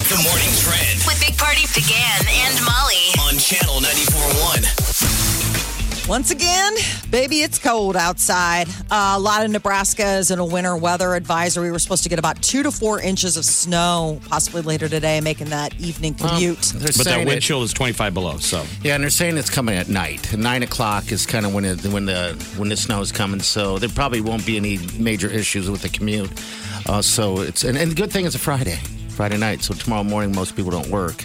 Good Morning Trend with Big Party began and Molly on Channel 94.1. Once again, baby, it's cold outside. A lot of Nebraska is in a winter weather advisory. We're supposed to get about 2 to 4 inches of snow, possibly later today, making that evening commute. But that wind chill is 25 below. So yeah, and they're saying it's coming at night. 9 o'clock is kind of when the snow is coming. So there probably won't be any major issues with the commute. So the good thing is a Friday night, so tomorrow morning most people don't work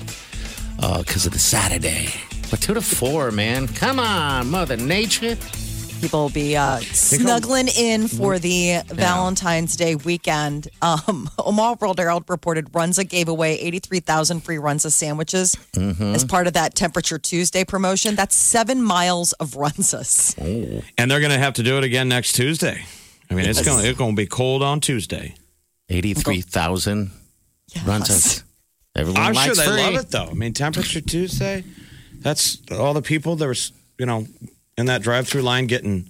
because of the Saturday. But 2 to 4, man, come on, Mother Nature. People will be snuggling in for the Valentine's Day weekend. Omaha World Herald reported Runza gave away 83,000 free Runza sandwiches as part of that Temperature Tuesday promotion. That's 7 miles of Runzas. Oh. And they're going to have to do it again next Tuesday. I mean, it's going to be cold on Tuesday. 83,000? Yes. Runzas. Everyone I'm likes sure they free. Love it, though. I mean, Temperature Tuesday, that's all the people that were, in that drive-through line getting,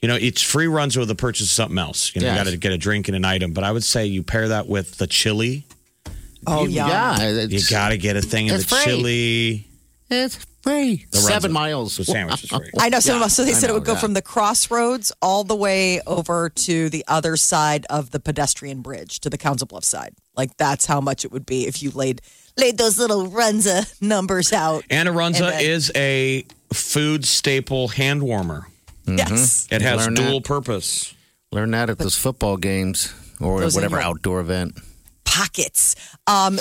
it's free Runza with the purchase of something else. You got to get a drink and an item. But I would say you pair that with the chili. Oh, yeah. You got to get a thing of the free. Chili. It's free. 7 miles. The sandwich is free. I know. So they said it would go from the crossroads all the way over to the other side of the pedestrian bridge to the Council Bluffs side. Like, that's how much it would be if you laid those little Runza numbers out. And a Runza is a food staple hand warmer. Mm-hmm. Yes. It has dual purpose. Learn that at those football games or whatever outdoor event. Pockets.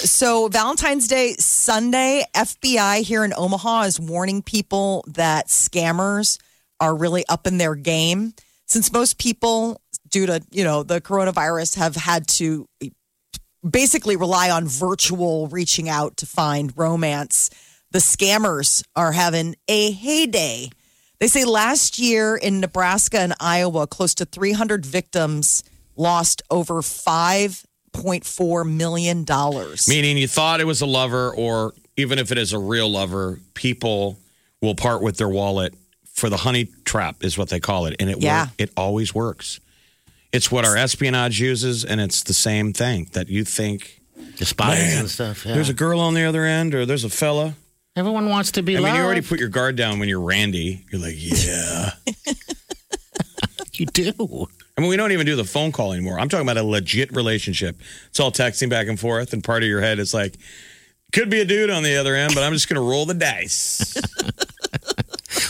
So Valentine's Day Sunday, FBI here in Omaha is warning people that scammers are really up in their game. Since most people, due to, the coronavirus, have had to basically rely on virtual reaching out to find romance, the scammers are having a heyday. They say last year in Nebraska and Iowa, close to 300 victims lost over $5.4 million. Meaning you thought it was a lover, or even if it is a real lover, people will part with their wallet for the honey trap is what they call it. And it always works. It's what our espionage uses, and it's the same thing that you think. The spies and stuff. Yeah. There's a girl on the other end, or there's a fella. Everyone wants to be loved. I mean, you already put your guard down when you're Randy. You're like, yeah. You do. I mean, we don't even do the phone call anymore. I'm talking about a legit relationship. It's all texting back and forth, and part of your head is like, could be a dude on the other end, but I'm just going to roll the dice.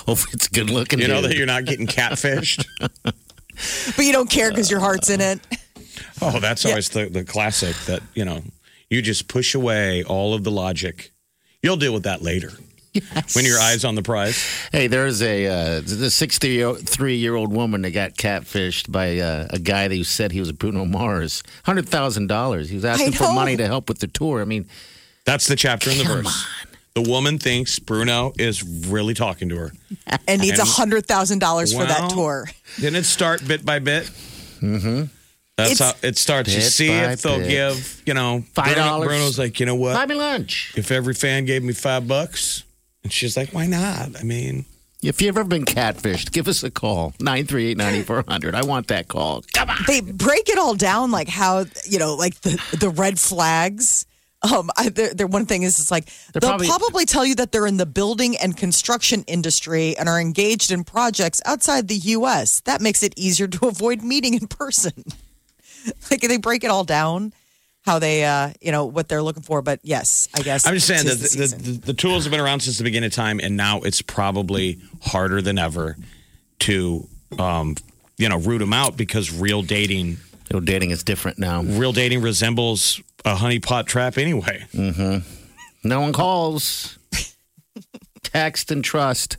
Well, if it's good looking, you know that you're not getting catfished. But you don't care because your heart's in it. Oh, that's always the classic that, you just push away all of the logic. You'll deal with that later. Yes. When your eye's on the prize. Hey, there's the 63-year-old woman that got catfished by a guy who said he was Bruno Mars. $100,000. He was asking for money to help with the tour. I mean, that's the chapter in the verse. Come on. The woman thinks Bruno is really talking to her. And needs $100,000 for that tour. Didn't it start bit by bit? Mm-hmm. That's how it starts. You see if they'll give, $5. Bruno's like, you know what? Buy me lunch. If every fan gave me $5... And she's like, why not? I mean, if you've ever been catfished, give us a call. 938-9400. I want that call. Come on. They break it all down, like how, the red flags. One thing is, it's like, they'll probably tell you that they're in the building and construction industry and are engaged in projects outside the U.S. That makes it easier to avoid meeting in person. Like, they break it all down. How they, what they're looking for. But yes, I guess. I'm just saying that the tools have been around since the beginning of time, and now it's probably harder than ever to, root them out because real dating. Real dating is different now. Real dating resembles a honeypot trap anyway. Mm-hmm. No one calls. Text and trust.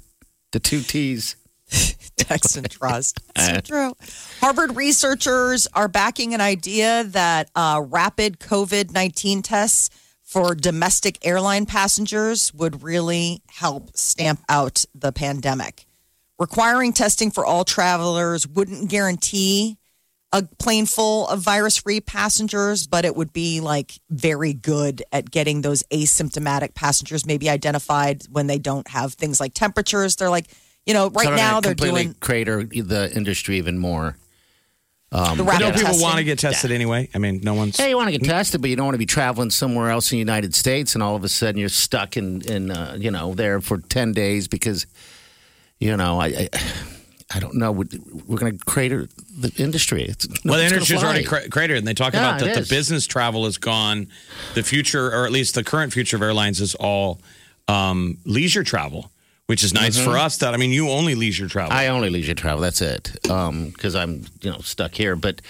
The two T's. Text and trust. So true. Harvard researchers are backing an idea that rapid COVID-19 tests for domestic airline passengers would really help stamp out the pandemic. Requiring testing for all travelers wouldn't guarantee a plane full of virus-free passengers, but it would be like very good at getting those asymptomatic passengers maybe identified when they don't have things like temperatures. They're like, you know, right now they're doing... crater the industry even more. People want to get tested anyway. I mean, no one's... Yeah, you want to get tested, but you don't want to be traveling somewhere else in the United States, and all of a sudden you're stuck in there for 10 days because, you know, I don't know. We're going to crater the industry. The industry's already cratered, and they talk about that the business travel is gone. The future, or at least the current future of airlines, is all leisure travel, which is nice for us. That, I mean, you only leisure travel. I only leisure travel. That's it, because I'm stuck here. But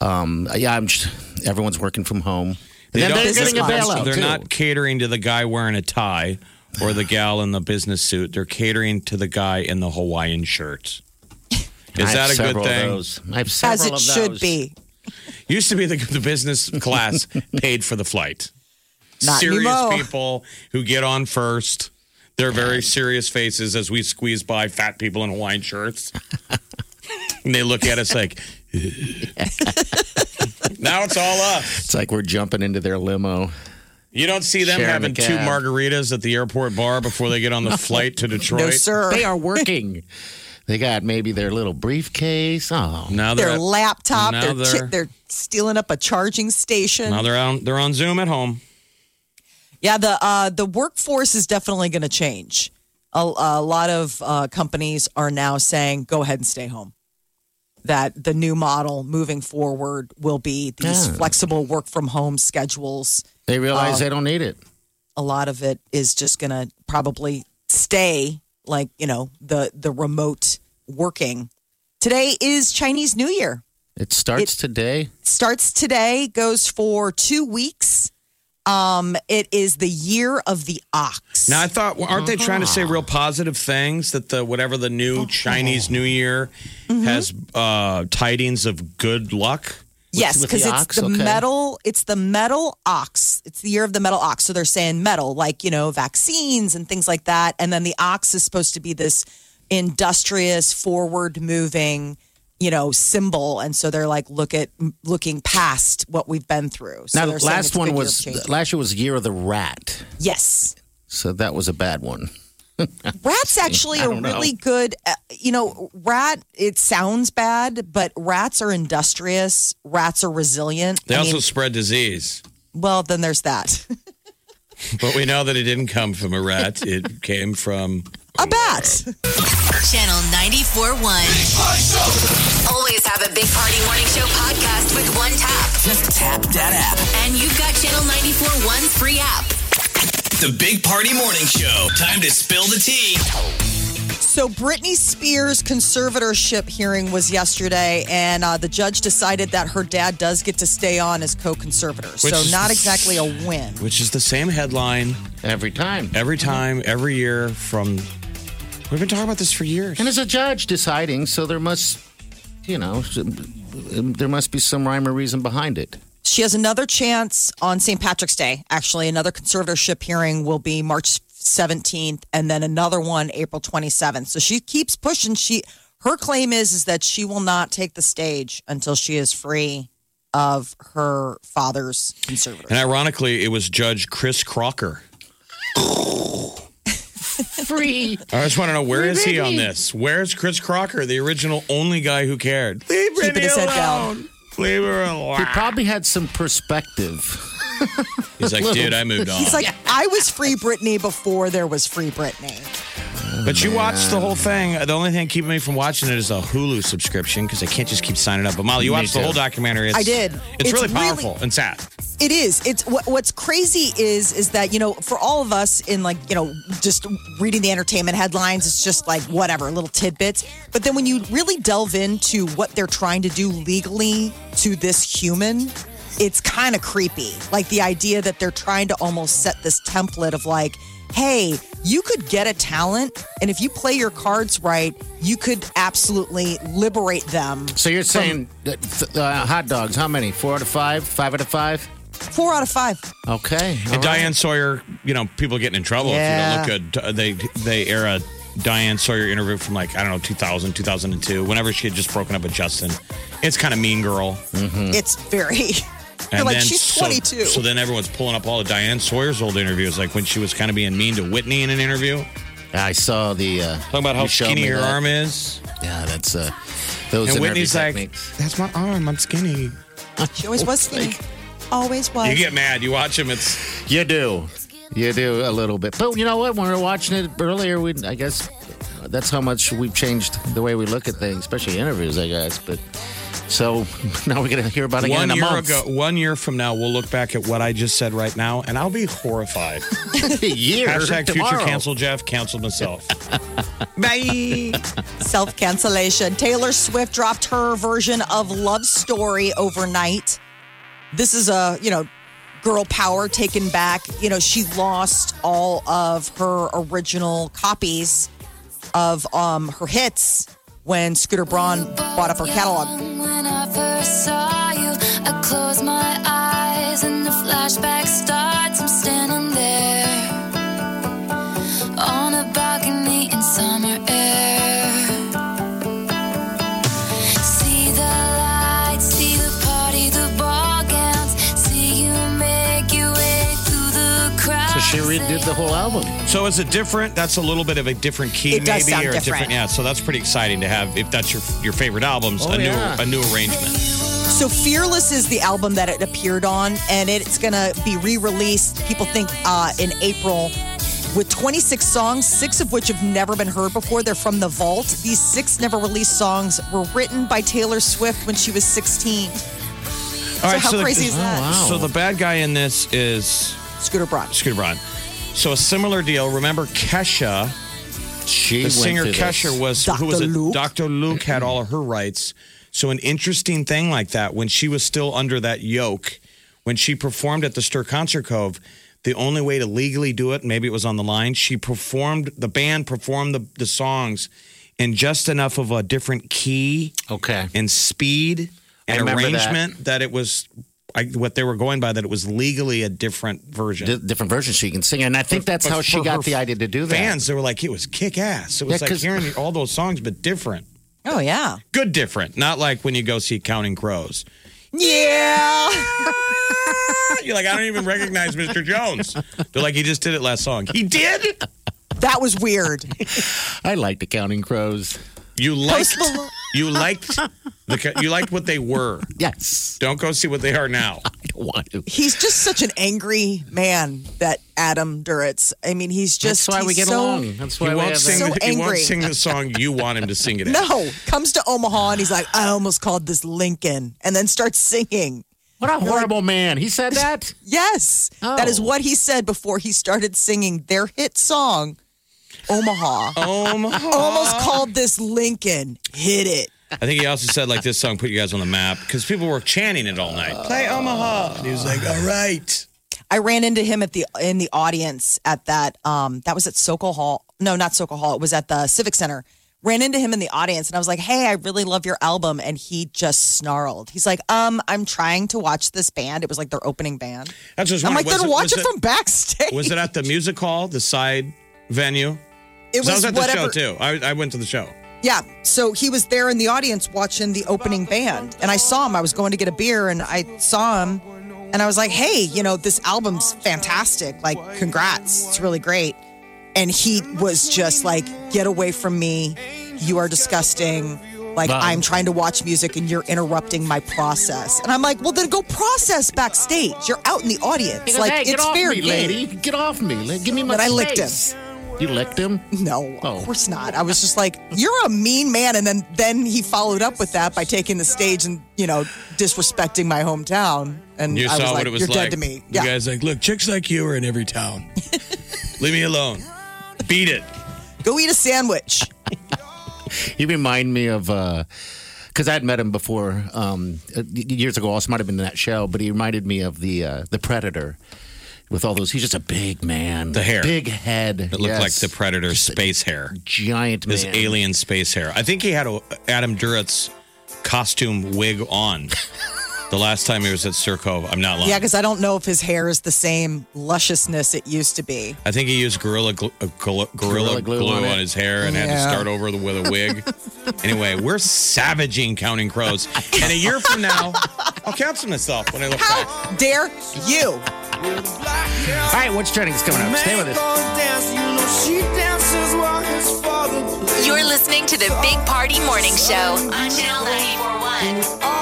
everyone's working from home. They're getting a bailout. They're not catering to the guy wearing a tie or the gal in the business suit. They're catering to the guy in the Hawaiian shirt. Is that a good thing? I have several of those. As it should be. Used to be the business class paid for the flight. Not serious anymore. People who get on first. They're very serious faces as we squeeze by fat people in Hawaiian shirts. And they look at us like, now it's all us. It's like we're jumping into their limo. You don't see them having two margaritas at the airport bar before they get on the flight to Detroit? No, sir. They are working. They got maybe their little briefcase. Oh, now their laptop. Now they're stealing up a charging station. Now they're on Zoom at home. Yeah, the workforce is definitely going to change. A lot of companies are now saying, "Go ahead and stay home." That the new model moving forward will be these flexible work from home schedules. They realize they don't need it. A lot of it is just going to probably stay. Like, you know, the remote working. Today is Chinese New Year. Starts today, goes for 2 weeks. It is the year of the ox. Now, I thought, aren't they trying to say real positive things? That whatever the new Chinese New Year has tidings of good luck? Yes, because it's the metal. It's the metal ox. It's the year of the metal ox. So they're saying metal, like, you know, vaccines and things like that. And then the ox is supposed to be this industrious, forward-moving, you know, symbol. And so they're like, looking past what we've been through. So now, last year was the year of the rat. Yes. So that was a bad one. Rat's actually a really good, rat, it sounds bad, but rats are industrious. Rats are resilient. They also spread disease. Well, then there's that. But we know that it didn't come from a rat. It came from... a bat. Channel 94.1. Always have a Big Party Morning Show podcast with one tap. Just tap that app. And you've got Channel 94.1's free app. The Big Party Morning Show. Time to spill the tea. So Britney Spears' conservatorship hearing was yesterday, and the judge decided that her dad does get to stay on as co-conservator. So not exactly a win. Which is the same headline. Every time, every year from... We've been talking about this for years. And it's a judge deciding, so there must be some rhyme or reason behind it. She has another chance on St. Patrick's Day. Actually, another conservatorship hearing will be March 17th, and then another one April 27th. So she keeps pushing. Her claim is that she will not take the stage until she is free of her father's conservatorship. And ironically, it was Judge Chris Crocker. Free. I just want to know, where is he on this? Where's Chris Crocker, the original only guy who cared? Leave Britney alone. Leave her alone. He probably had some perspective. He's like, dude, I moved on. He's like, I was free Britney before there was free Britney. Oh, but you watched the whole thing. The only thing keeping me from watching it is a Hulu subscription because I can't just keep signing up. But Molly, you watched the whole documentary. I did. It's really powerful and sad. It is. It's what's crazy is that, you know, for all of us in, like, you know, just reading the entertainment headlines, it's just like whatever, little tidbits. But then when you really delve into what they're trying to do legally to this human, it's kind of creepy. Like the idea that they're trying to almost set this template of like, hey, you could get a talent, and if you play your cards right, you could absolutely liberate them. So you're saying hot dogs, how many? 4 out of 5? 5 out of 5? 4 out of 5. Okay. And right. Diane Sawyer, you know, people getting in trouble if you don't look good. They air a Diane Sawyer interview from like, I don't know, 2000, 2002, whenever she had just broken up with Justin. It's kind of mean girl. Mm-hmm. It's very... You're like, she's 22. So then everyone's pulling up all of Diane Sawyer's old interviews, like when she was kind of being mean to Whitney in an interview. I saw the... talking about how skinny her arm is. Yeah, that's... those and Whitney's like, techniques. That's my arm, I'm skinny. She always was skinny. Always was. You get mad. You watch them. It's... You do. You do a little bit. But you know what? When we were watching it earlier, we I guess that's how much we've changed the way we look at things, especially interviews, I guess, but... So now we're going to hear about it again in a month. 1 year from now, we'll look back at what I just said right now, and I'll be horrified. Hashtag tomorrow. Future cancel Jeff, canceled myself. Bye. Self-cancellation. Taylor Swift dropped her version of Love Story overnight. This is a, you know, girl power taken back. You know, she lost all of her original copies of her hits when Scooter Braun bought up her catalog. Close my eyes and the flashback starts. I'm standing there on a balcony in summer air. See the lights, see the party, the ball gowns. See you make your way through the crowd. So she redid the whole album. So is it different? That's a little bit of a different key, it maybe, does sound or different. Yeah. So that's pretty exciting to have if that's your favorite albums. A new arrangement. So Fearless is the album that it appeared on, and it's going to be re-released, people think, in April, with 26 songs, 6 of which have never been heard before. They're from the vault. These 6 never-released songs were written by Taylor Swift when she was 16. How crazy is that? Wow. So the bad guy in this is... Scooter Braun. So a similar deal. Remember Kesha... She the singer Kesha was... Dr. Who was Luke. Dr. Luke had all of her rights... So an interesting thing like that, when she was still under that yoke, when she performed at the Stir Concert Cove, the only way to legally do it, maybe it was on the line, the band performed the songs in just enough of a different key and speed and arrangement that it was... what they were going by, that it was legally a different version. Different version so you can sing. And I think that's how she got the idea to do that. Fans, they were like, it was kick-ass. It was like hearing all those songs, but different. Oh, yeah. Good different. Not like when you go see Counting Crows. Yeah. You're like, I don't even recognize Mr. Jones. They're like, he just did it last song. He did? That was weird. I liked the Counting Crows. You liked what they were. Yes. Don't go see what they are now. I don't want to. He's just such an angry man, that Adam Duritz. I mean, he's just... That's why we get along. That's why he won't sing the song you want him to sing it at. No. Comes to Omaha and he's like, I almost called this Lincoln. And then starts singing. What a horrible man. He said that? Yes. Oh. That is what he said before he started singing their hit song. Omaha. Almost called this Lincoln. Hit it. I think he also said, like, this song put you guys on the map because people were chanting it all night. Play Omaha. And he was like, all right. I ran into him in the audience at that. That was at Sokol Hall. No, not Sokol Hall. It was at the Civic Center. Ran into him in the audience and I was like, hey, I really love your album. And he just snarled. He's like, I'm trying to watch this band. It was like their opening band. That's just I'm like, then watch it from backstage. Was it at the music hall, the side venue? It was I was at whatever. The show, too. I went to the show. Yeah, so he was there in the audience watching the opening band. And I saw him. I was going to get a beer, and I saw him. And I was like, hey, you know, this album's fantastic. Like, congrats. It's really great. And he was just like, get away from me. You are disgusting. Like, I'm trying to watch music, and you're interrupting my process. And I'm like, well, then go process backstage. You're out in the audience. Because, like, hey, it's fair game. Get off me, lady. Get off me. Give me my space. But I licked him. You licked him? No, of course not. I was just like, you're a mean man. And then he followed up with that by taking the stage and, you know, disrespecting my hometown. And you I saw was what like, it was you're like. Dead to me. Yeah. You guys like, look, chicks like you are in every town. Leave me alone. Beat it. Go eat a sandwich. You remind me of... Because I had met him before years ago. Also might have been in that show. But he reminded me of the Predator. With all those, he's just a big man. The hair. Big head. It looked like the Predator's space hair. Giant man. His alien space hair. I think he had a Adam Duritz costume wig on. The last time he was at Surco, I'm not lying. Yeah, because I don't know if his hair is the same lusciousness it used to be. I think he used gorilla glue on his hair and had to start over with a wig. Anyway, we're savaging Counting Crows. And a year from now, I'll cancel myself when I look back. How dare you? All right, what's trending is coming up. Stay with us. You're listening to the Big Party Morning Show on Channel 94.1.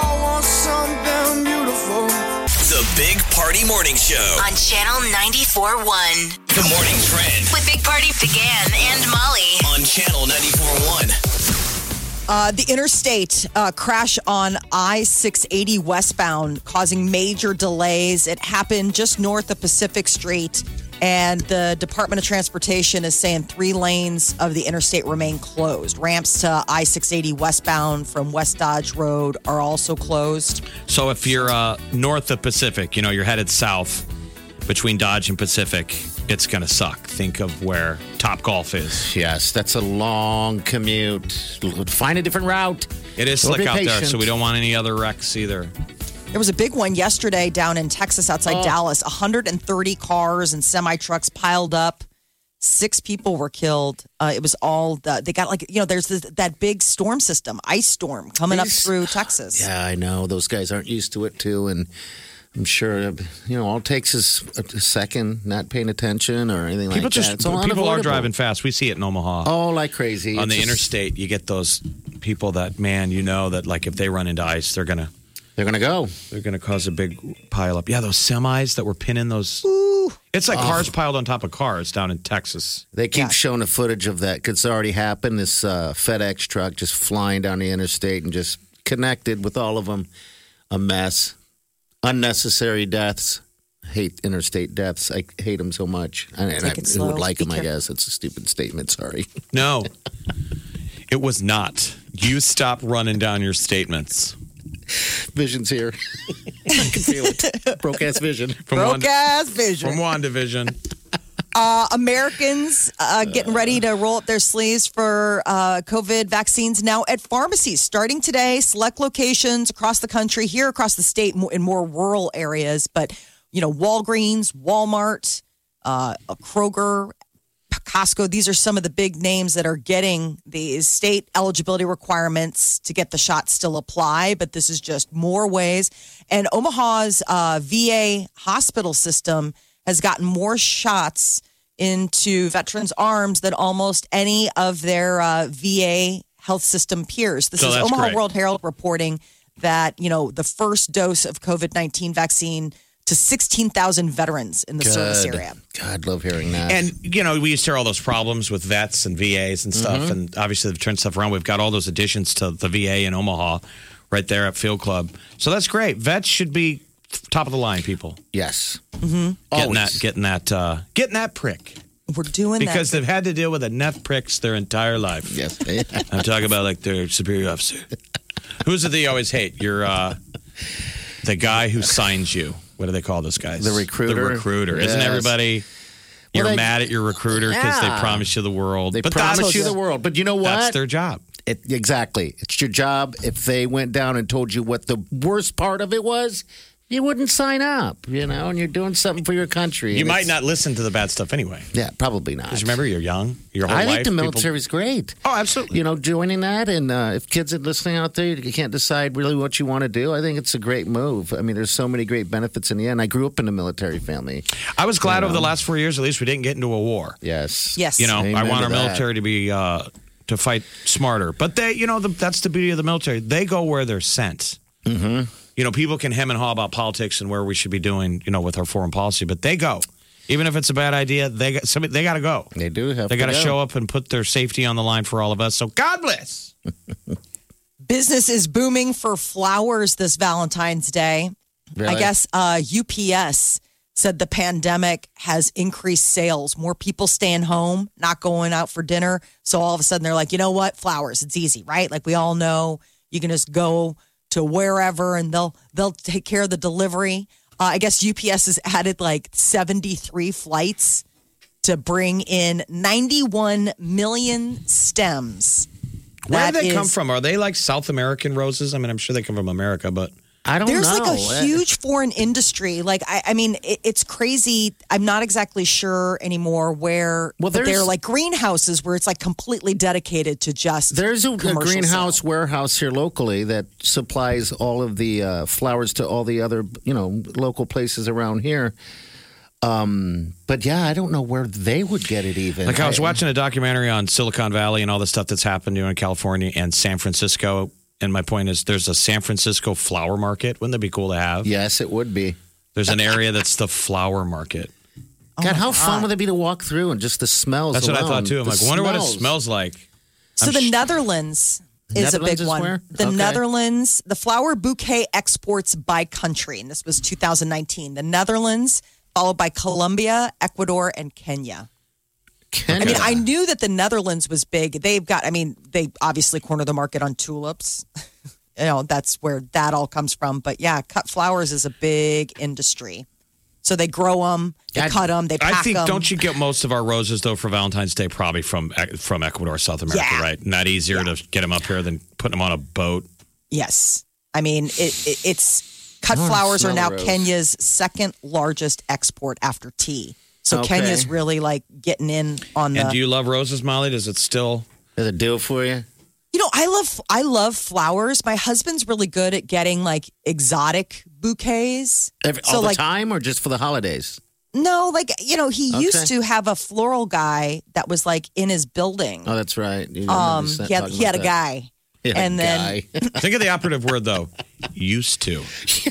The Big Party Morning Show on Channel 94.1. The Morning Trend with Big Party began and Molly on Channel 94.1. The interstate crash on I-680 westbound causing major delays. It happened just north of Pacific Street, and the Department of Transportation is saying 3 lanes of the interstate remain closed. Ramps to I-680 westbound from West Dodge Road are also closed. So if you're north of Pacific, you know, you're headed south between Dodge and Pacific, it's going to suck. Think of where Topgolf is. Yes, that's a long commute. Find a different route. It is slick out there, so we don't want any other wrecks either. There was a big one yesterday down in Texas outside Dallas. 130 cars and semi-trucks piled up. 6 people were killed. It was all, they got like, you know, there's that big storm system, ice storm coming up through Texas. Yeah, I know. Those guys aren't used to it, too, and I'm sure, you know, all it takes is a second, not paying attention or anything people like that. People are driving fast. We see it in Omaha. Oh, like crazy. On the interstate, you get those people that, man, you know, that like if they run into ice, they're going to go. They're going to cause a big pileup. Yeah, those semis that were pinning those. Ooh. It's like cars piled on top of cars down in Texas. They keep showing the footage of that because it's already happened. This FedEx truck just flying down the interstate and just connected with all of them. A mess. Unnecessary deaths. Hate interstate deaths. I hate them so much. I would like them, I guess. It's a stupid statement. Sorry. No, it was not. You stop running down your statements. Vision's here. I can feel it. Broke ass vision. From WandaVision. Americans getting ready to roll up their sleeves for COVID vaccines now at pharmacies. Starting today, select locations across the country, here across the state in more rural areas. But, you know, Walgreens, Walmart, Kroger, Costco, these are some of the big names that are getting these. State eligibility requirements to get the shot still apply, but this is just more ways. And Omaha's VA hospital system has gotten more shots into veterans' arms than almost any of their VA health system peers. This is Omaha World Herald reporting that, you know, the first dose of COVID-19 vaccine to 16,000 veterans in the service area. God, love hearing that. And, you know, we used to hear all those problems with vets and VAs and stuff. Mm-hmm. And obviously, they've turned stuff around. We've got all those additions to the VA in Omaha right there at Field Club. So that's great. Vets should be top of the line, people. Yes. Mm-hmm. Getting that prick. We're doing that. Because they've had to deal with enough pricks their entire life. Yes, they have. I'm talking about like their superior officer. Who's it that you always hate? You're the guy who signs you. What do they call those guys? The recruiter. Yes. Isn't everybody... You're mad at your recruiter because they promise you the world. They promise you the world. But you know what? That's their job. Exactly. It's your job. If they went down and told you what the worst part of it was, you wouldn't sign up, you know, and you're doing something for your country. You might not listen to the bad stuff anyway. Yeah, probably not. Because remember, you're young. Your whole life. I think the military is great. Oh, absolutely. You know, joining that, and if kids are listening out there, you can't decide really what you want to do. I think it's a great move. I mean, there's so many great benefits in the end. I grew up in a military family. I was glad over the last 4 years, at least, we didn't get into a war. Yes. Yes. You know, amen. I want our military to be to fight smarter. But they, you know, that's the beauty of the military. They go where they're sent. Mm-hmm. You know, people can hem and haw about politics and where we should be doing, you know, with our foreign policy, but they go. Even if it's a bad idea, they got to go. They do have to go. They got to show up and put their safety on the line for all of us. So God bless. Business is booming for flowers this Valentine's Day. Really? I guess UPS said the pandemic has increased sales. More people staying home, not going out for dinner. So all of a sudden they're like, you know what? Flowers, it's easy, right? Like we all know you can just go to wherever, and they'll take care of the delivery. I guess UPS has added like 73 flights to bring in 91 million stems. Where do they come from? Are they like South American roses? I mean, I'm sure they come from America, but I don't know. There's like a huge foreign industry. Like, I mean, it's crazy. I'm not exactly sure anymore where, but there are like greenhouses where it's like completely dedicated to just There's a greenhouse warehouse here locally that supplies all of the flowers to all the other, you know, local places around here. But yeah, I don't know where they would get it even. Like I was watching a documentary on Silicon Valley and all the stuff that's happened in California and San Francisco. And my point is there's a San Francisco flower market. Wouldn't that be cool to have? Yes, it would be. There's an area that's the flower market. God, how fun would it be to walk through and just the smells That's alone. What I thought too. I'm like, I wonder what it smells like. So the Netherlands is a big one. Where? The Netherlands, the flower bouquet exports by country. And this was 2019. The Netherlands, followed by Colombia, Ecuador, and Kenya. I mean, I knew that the Netherlands was big. They've got, I mean, they obviously corner the market on tulips. You know, that's where that all comes from. But yeah, cut flowers is a big industry. So they grow them, they cut them, they pack them. I think, don't you get most of our roses, though, for Valentine's Day, probably from Ecuador, South America, right? Not easier to get them up here than putting them on a boat. Yes. I mean, it's cut flowers are now Kenya's second largest export after tea. So Kenya's really like getting in on And do you love roses, Molly? Does it still... Is it a deal for you? You know, I love flowers. My husband's really good at getting like exotic bouquets. All the time or just for the holidays? No, like, you know, he used to have a floral guy that was like in his building. Oh, that's right. He had a guy. Then think of the operative word though. Used to.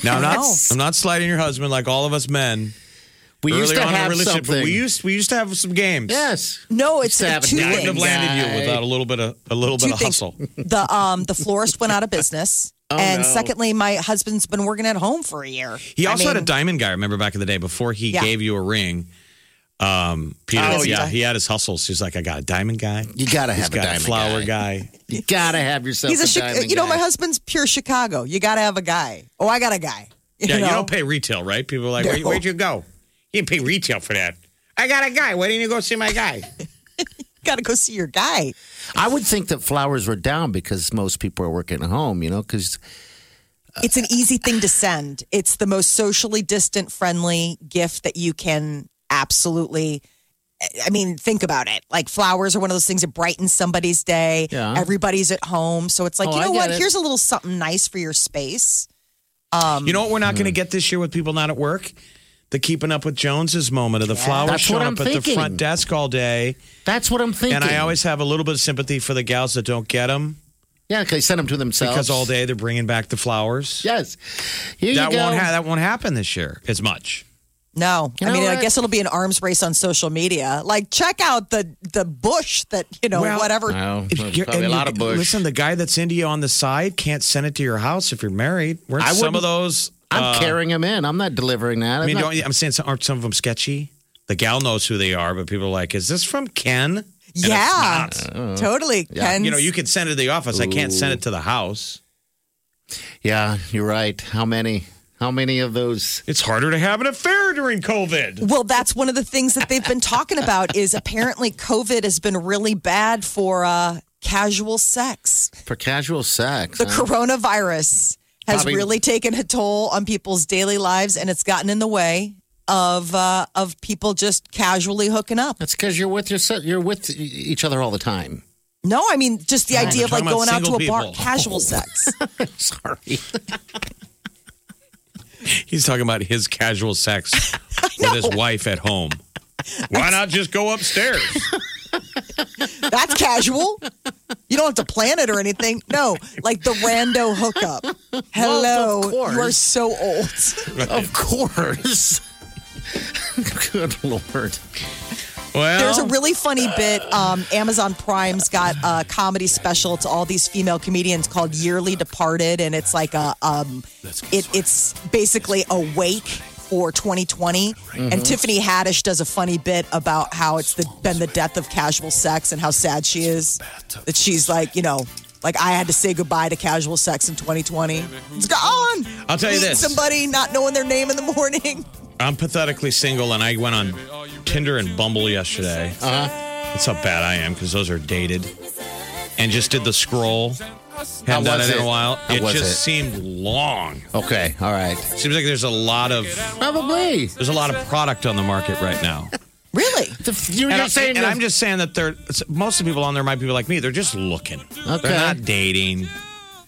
Now I'm not sliding your husband like all of us men. We used to have some games. Yes. No, it's two things. I wouldn't have landed you without a little bit of hustle. The florist went out of business. Secondly, my husband's been working at home for a year. He also had a diamond guy, remember back in the day, before he gave you a ring. Peter, he had his hustles. He's like, I got a diamond guy. You gotta have a diamond flower guy. You gotta have yourself a diamond guy. You know, my husband's pure Chicago. You gotta have a guy. Oh, I got a guy. You don't pay retail, right? People are like, where'd you go? You didn't pay retail for that. I got a guy. Why didn't you go see my guy? You got to go see your guy. I would think that flowers were down because most people are working at home, you know, because... it's an easy thing to send. It's the most socially distant, friendly gift that you can absolutely... I mean, think about it. Like, flowers are one of those things that brightens somebody's day. Yeah. Everybody's at home. So it's like, you know what? Here's a little something nice for your space. You know what we're not going to get this year with people not at work? The Keeping Up with Joneses moment of the flowers showing up at the front desk all day. That's what I'm thinking. And I always have a little bit of sympathy for the gals that don't get them. Yeah, because they send them to themselves. Because all day they're bringing back the flowers. Yes. That won't happen this year as much. No. I guess it'll be an arms race on social media. Like, check out the bush that, you know, whatever. No, probably a lot of bush. Listen, the guy that's into you on the side can't send it to your house if you're married. Weren't some of those... I'm carrying them in. I'm not delivering that. I'm saying, aren't some of them sketchy? The gal knows who they are, but people are like, is this from Ken? And yeah. It's not. Totally. Yeah. Ken's. You know, you could send it to the office. Ooh. I can't send it to the house. Yeah, you're right. How many of those? It's harder to have an affair during COVID. Well, that's one of the things that they've been talking about is apparently COVID has been really bad for casual sex. For casual sex. The coronavirus has really taken a toll on people's daily lives, and it's gotten in the way of people just casually hooking up. That's because you're with each other all the time. No, I mean just the idea of like going out to a bar, casual sex. Sorry. He's talking about his casual sex with his wife at home. Why not just go upstairs? That's casual. You don't have to plan it or anything. No, like the rando hookup. Hello, well, you are so old. Right. Of course. Good Lord. Well, there's a really funny bit. Amazon Prime's got a comedy special to all these female comedians called Yearly Departed, and it's like it's basically a wake for 2020, and Tiffany Haddish does a funny bit about how it's been the death of casual sex and how sad she is that she's like, you know, like I had to say goodbye to casual sex in 2020. It's gone. I'll tell you this: somebody not knowing their name in the morning. I'm pathetically single, and I went on Tinder and Bumble yesterday. That's how bad I am because those are dated, and just did the scroll. Haven't done it in a while. It just seemed long. Okay, all right. Seems like there's a lot of... Probably. There's a lot of product on the market right now. Really? I'm just saying that most of the people on there might be like me. They're just looking. Okay. They're not dating.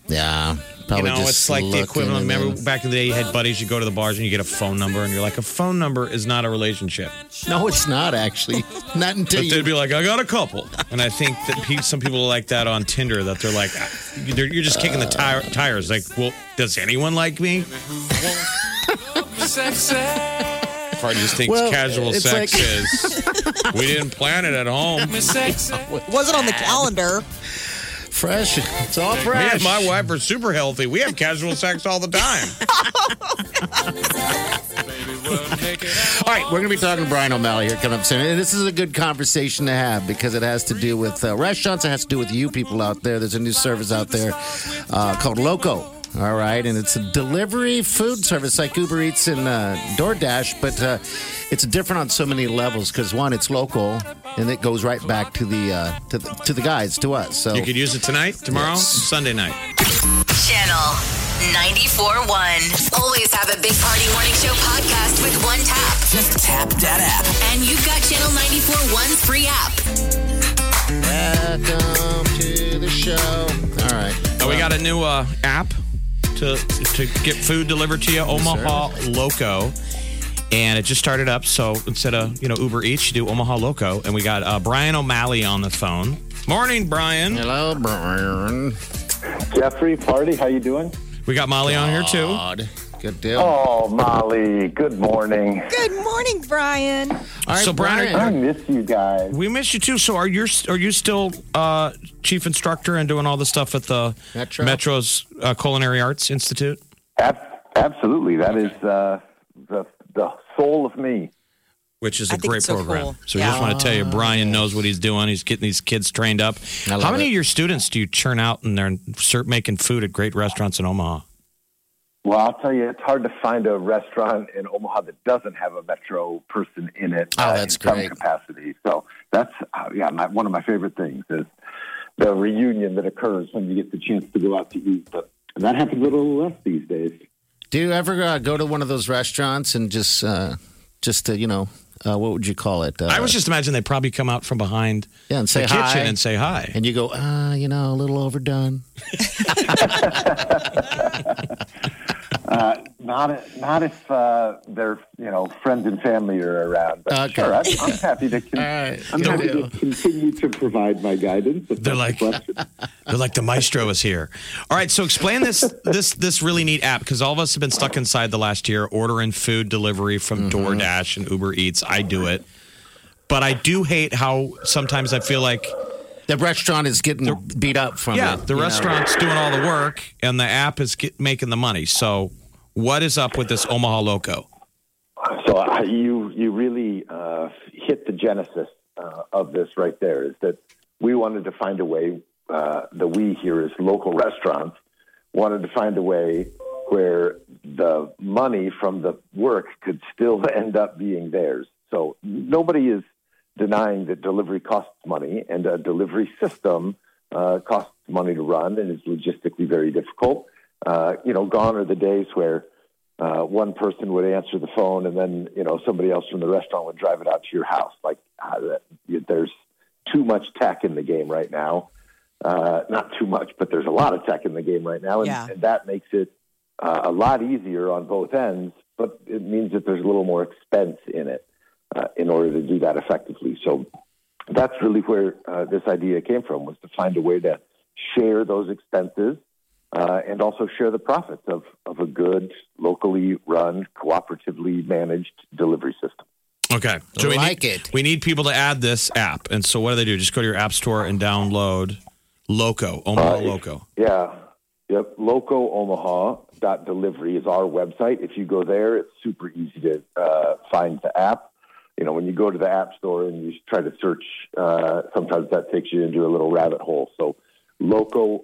Yeah. You know, it's like the equivalent. Remember back in the day, you had buddies, you go to the bars and you get a phone number, and you're like, a phone number is not a relationship. No, it's not, actually. Not until but they'd be like, I got a couple. And I think that some people are like that on Tinder, that they're like, you're just kicking the tires. Like, well, does anyone like me? Part just thinks casual sex is. We didn't plan it at home. It wasn't on the calendar. Fresh. It's all fresh. Me and my wife are super healthy. We have casual sex all the time. All right, we're going to be talking to Brian O'Malley here coming up soon. And this is a good conversation to have because it has to do with restaurants. It has to do with you people out there. There's a new service out there called Loco. All right, and it's a delivery food service like Uber Eats and DoorDash, but it's different on so many levels because, one, it's local, and it goes right back to the guys, to us. So you could use it tonight, tomorrow, Sunday night. Channel 94.1. Always have a Big Party Morning Show podcast with one tap. Just tap that app. And you've got Channel 94.1's free app. Welcome to the show. All right. So we got a new app. To get food delivered to you, Omaha Loco, and it just started up. So instead of Uber Eats, you do Omaha Loco, and we got Brian O'Malley on the phone. Morning, Brian. Hello, Brian. Jeffrey, Party, how you doing? We got Molly on here too. Good deal. Oh, Molly. Good morning. Good morning, Brian. All right, so Brian, I miss you guys. We miss you too. So are you still chief instructor and doing all the stuff at the Metro's Culinary Arts Institute? Absolutely. That is the soul of me. Which is a great program. So, cool. So I just want to tell you, Brian knows what he's doing. He's getting these kids trained up. How many of your students do you churn out and they're making food at great restaurants in Omaha? Well, I'll tell you, it's hard to find a restaurant in Omaha that doesn't have a Metro person in it that's in some capacity. So that's one of my favorite things is the reunion that occurs when you get the chance to go out to eat. But that happens a little less these days. Do you ever go to one of those restaurants and just what would you call it? I was just imagining they probably come out from behind and say kitchen and say hi. And you go, a little overdone. Not if their friends and family are around. But okay. Sure, I'm happy to. I'm happy to continue to provide my guidance. They're like the maestro is here. All right, so explain this really neat app because all of us have been stuck inside the last year ordering food delivery from DoorDash and Uber Eats. I do it, but I do hate how sometimes I feel like. The restaurant is getting beat up from it. Yeah, the restaurant's doing all the work, and the app is making the money. So what is up with this Omaha Loco? So you really hit the genesis of this right there, is that we wanted to find a way, the we here is local restaurants, wanted to find a way where the money from the work could still end up being theirs. So nobody is denying that delivery costs money, and a delivery system costs money to run and is logistically very difficult. Gone are the days where one person would answer the phone and then, somebody else from the restaurant would drive it out to your house. Like, there's too much tech in the game right now. Not too much, but there's a lot of tech in the game right now, and that makes it a lot easier on both ends, but it means that there's a little more expense in it. In order to do that effectively. So that's really where this idea came from, was to find a way to share those expenses and also share the profits of a good, locally run, cooperatively managed delivery system. Okay. So we need people to add this app. And so what do they do? Just go to your app store and download Loco, Omaha Loco. Yeah. Yep. LocoOmaha.delivery is our website. If you go there, it's super easy to find the app. When you go to the app store and you try to search, sometimes that takes you into a little rabbit hole. So Loco,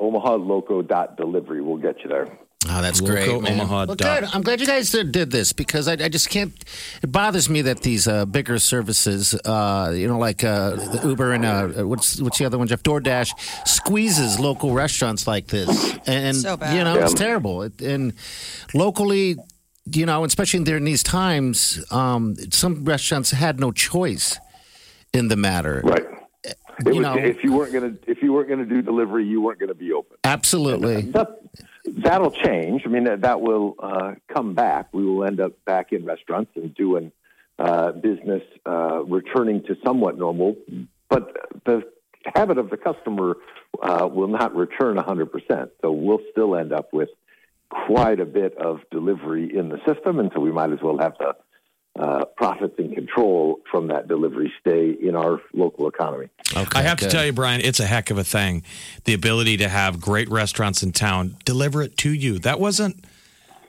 OmahaLoco.delivery will get you there. Oh, that's Loco, great, man. Omaha. Well, good. I'm glad you guys did this because I just can't. It bothers me that these bigger services, like the Uber and what's the other one, Jeff? DoorDash squeezes local restaurants like this, and so bad. It's terrible. And locally, especially during these times, some restaurants had no choice in the matter, right? If you weren't going to do delivery, you weren't going to be open. Absolutely. That'll change. I mean, that will come back. We will end up back in restaurants and doing business, returning to somewhat normal. But the habit of the customer will not return 100%. So we'll still end up with quite a bit of delivery in the system. And so we might as well have the profits and control from that delivery stay in our local economy. Okay, I have to tell you, Brian, it's a heck of a thing. The ability to have great restaurants in town deliver it to you. That wasn't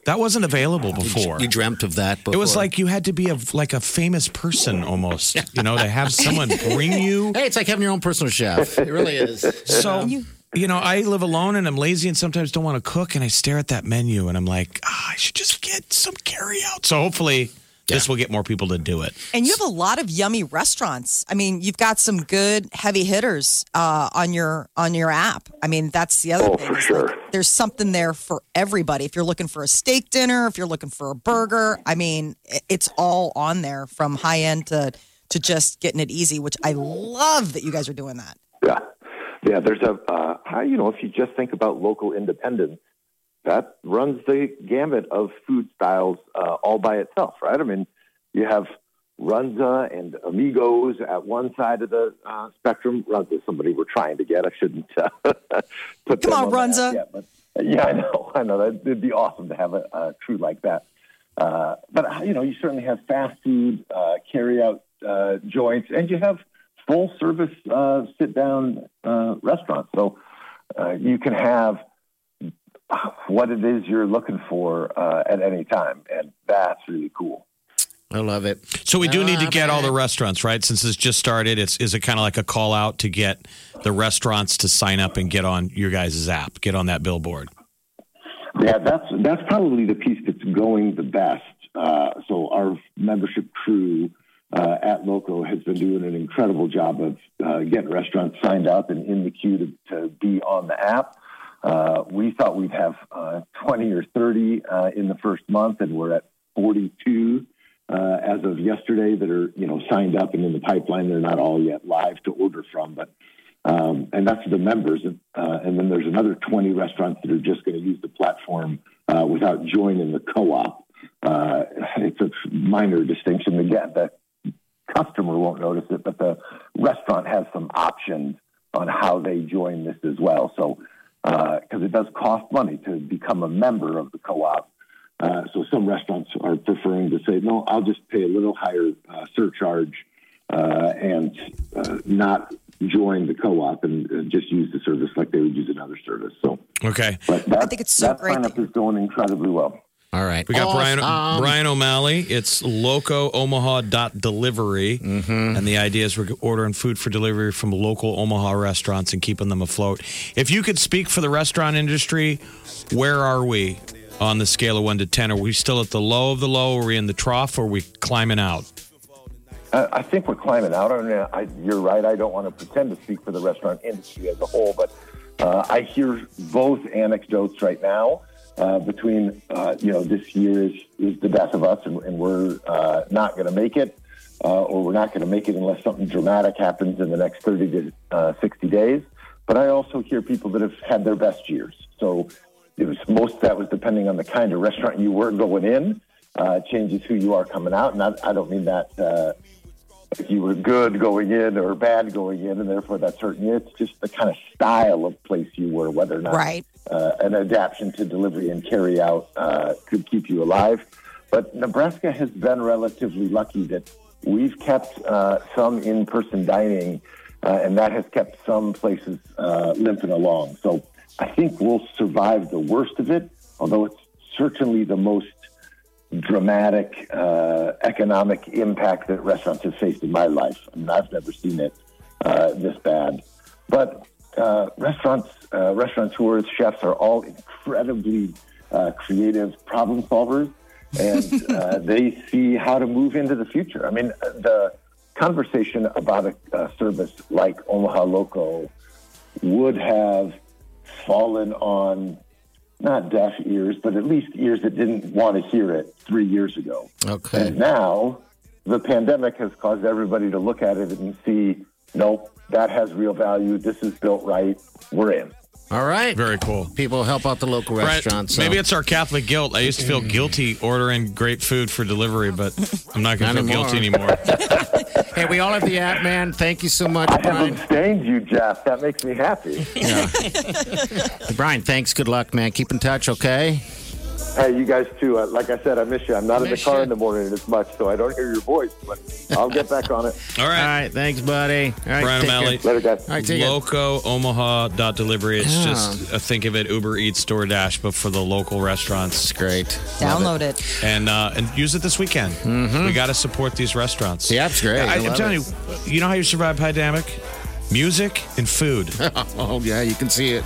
available before. You dreamt of that before. It was like you had to be like a famous person almost, to have someone bring you. Hey, it's like having your own personal chef. It really is. So, I live alone and I'm lazy and sometimes don't want to cook. And I stare at that menu and I'm like, I should just get some carry out. So hopefully... Yeah. This will get more people to do it. And you have a lot of yummy restaurants. I mean, you've got some good heavy hitters on your app. I mean, that's the other thing. For sure. Like, there's something there for everybody. If you're looking for a steak dinner, if you're looking for a burger, I mean, it's all on there from high end to just getting it easy, which I love that you guys are doing that. Yeah. Yeah, there's a if you just think about local independence, that runs the gamut of food styles all by itself, right? I mean, you have Runza and Amigos at one side of the spectrum. Runza is somebody we're trying to get. I shouldn't put them on Runza. Yet, but, yeah, I know. It'd be awesome to have a crew like that. But, you certainly have fast food, carry-out joints, and you have full-service sit-down restaurants. So you can have what it is you're looking for at any time, and that's really cool. I love it. So we do need to get all the restaurants, right? Since it's just started, is it kind of like a call out to get the restaurants to sign up and get on your guys' app, get on that billboard? Yeah, that's probably the piece that's going the best. So our membership crew at Loco has been doing an incredible job of getting restaurants signed up and in the queue to be on the app. We thought we'd have 20 or 30 in the first month, and we're at 42 as of yesterday that are signed up and in the pipeline. They're not all yet live to order from, but and that's the members. And then there's another 20 restaurants that are just going to use the platform without joining the co-op. It's a minor distinction. Again, the customer won't notice it, but the restaurant has some options on how they join this as well. So. Because it does cost money to become a member of the co-op. So some restaurants are preferring to say, no, I'll just pay a little higher surcharge and not join the co-op and just use the service like they would use another service. So okay, but I think it's so great. That sign-up is going incredibly well. All right. We got Brian O'Malley. It's locoomaha.delivery. Mm-hmm. And the idea is we're ordering food for delivery from local Omaha restaurants and keeping them afloat. If you could speak for the restaurant industry, where are we on the scale of 1 to 10? Are we still at the low of the low? Are we in the trough? Or are we climbing out? I think we're climbing out. I mean, you're right. I don't want to pretend to speak for the restaurant industry as a whole, but I hear both anecdotes right now. Between, this year is the death of us and we're not going to make it or we're not going to make it unless something dramatic happens in the next 30 to 60 days. But I also hear people that have had their best years. So it was most of that was depending on the kind of restaurant you were going in, changes who you are coming out. And I don't mean that if you were good going in or bad going in and therefore that's hurting you. It's just the kind of style of place you were, whether or not. Right. An adaptation to delivery and carry out could keep you alive. But Nebraska has been relatively lucky that we've kept some in-person dining, and that has kept some places limping along. So I think we'll survive the worst of it, although it's certainly the most dramatic economic impact that restaurants have faced in my life. I mean, I've never seen it this bad. But restaurateurs, chefs are all incredibly creative problem solvers, and they see how to move into the future. I mean, the conversation about a service like Omaha Loco would have fallen on not deaf ears, but at least ears that didn't want to hear it 3 years ago. Okay. And now the pandemic has caused everybody to look at it and see, nope, that has real value. This is built right. We're in. All right. Very cool. People help out the local restaurants. So. Maybe it's our Catholic guilt. I used to feel guilty ordering great food for delivery, but I'm not going to feel guilty anymore. Hey, we all have the app, man. Thank you so much, Brian. I have abstained you, Jeff. That makes me happy. Yeah. Brian, thanks. Good luck, man. Keep in touch, okay? Hey, you guys, too. Like I said, I miss you. I'm not in the car in the morning as much, so I don't hear your voice, but I'll get back on it. All right. All right. Thanks, buddy. All right, Brian O'Malley. Later, guys. All right, LocoOmaha.delivery. It's just, think of it, Uber Eats, DoorDash, but for the local restaurants. It's great. Download it. And use it this weekend. Mm-hmm. We got to support these restaurants. The app's great. I'm telling you, you know how you survive pandemic? Music and food. Oh, yeah, you can see it.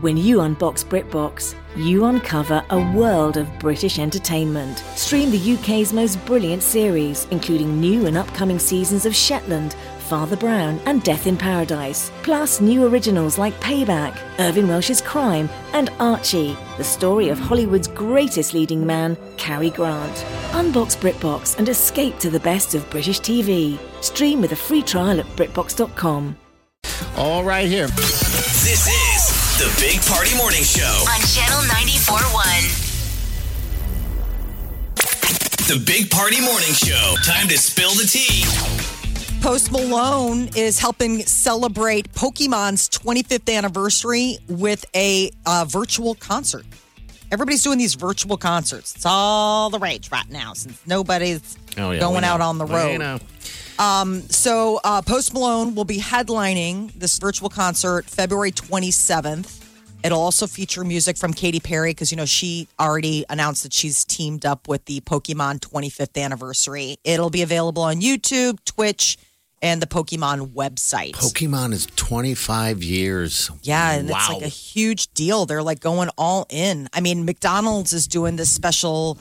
When you unbox BritBox, you uncover a world of British entertainment. Stream the UK's most brilliant series, including new and upcoming seasons of Shetland, Father Brown, and Death in Paradise. Plus new originals like Payback, Irving Welsh's Crime, and Archie, the story of Hollywood's greatest leading man, Cary Grant. Unbox BritBox and escape to the best of British TV. Stream with a free trial at BritBox.com. All right here. This is The Big Party Morning Show on Channel 94.1. The Big Party Morning Show. Time to spill the tea. Post Malone is helping celebrate Pokemon's 25th anniversary with a virtual concert. Everybody's doing these virtual concerts. It's all the rage right now since nobody's going out on the road. So Post Malone will be headlining this virtual concert February 27th. It'll also feature music from Katy Perry because, you know, she already announced that she's teamed up with the Pokemon 25th anniversary. It'll be available on YouTube, Twitch, and the Pokemon website. Pokemon is 25 years. Yeah, and it's like a huge deal. They're like going all in. I mean, McDonald's is doing this special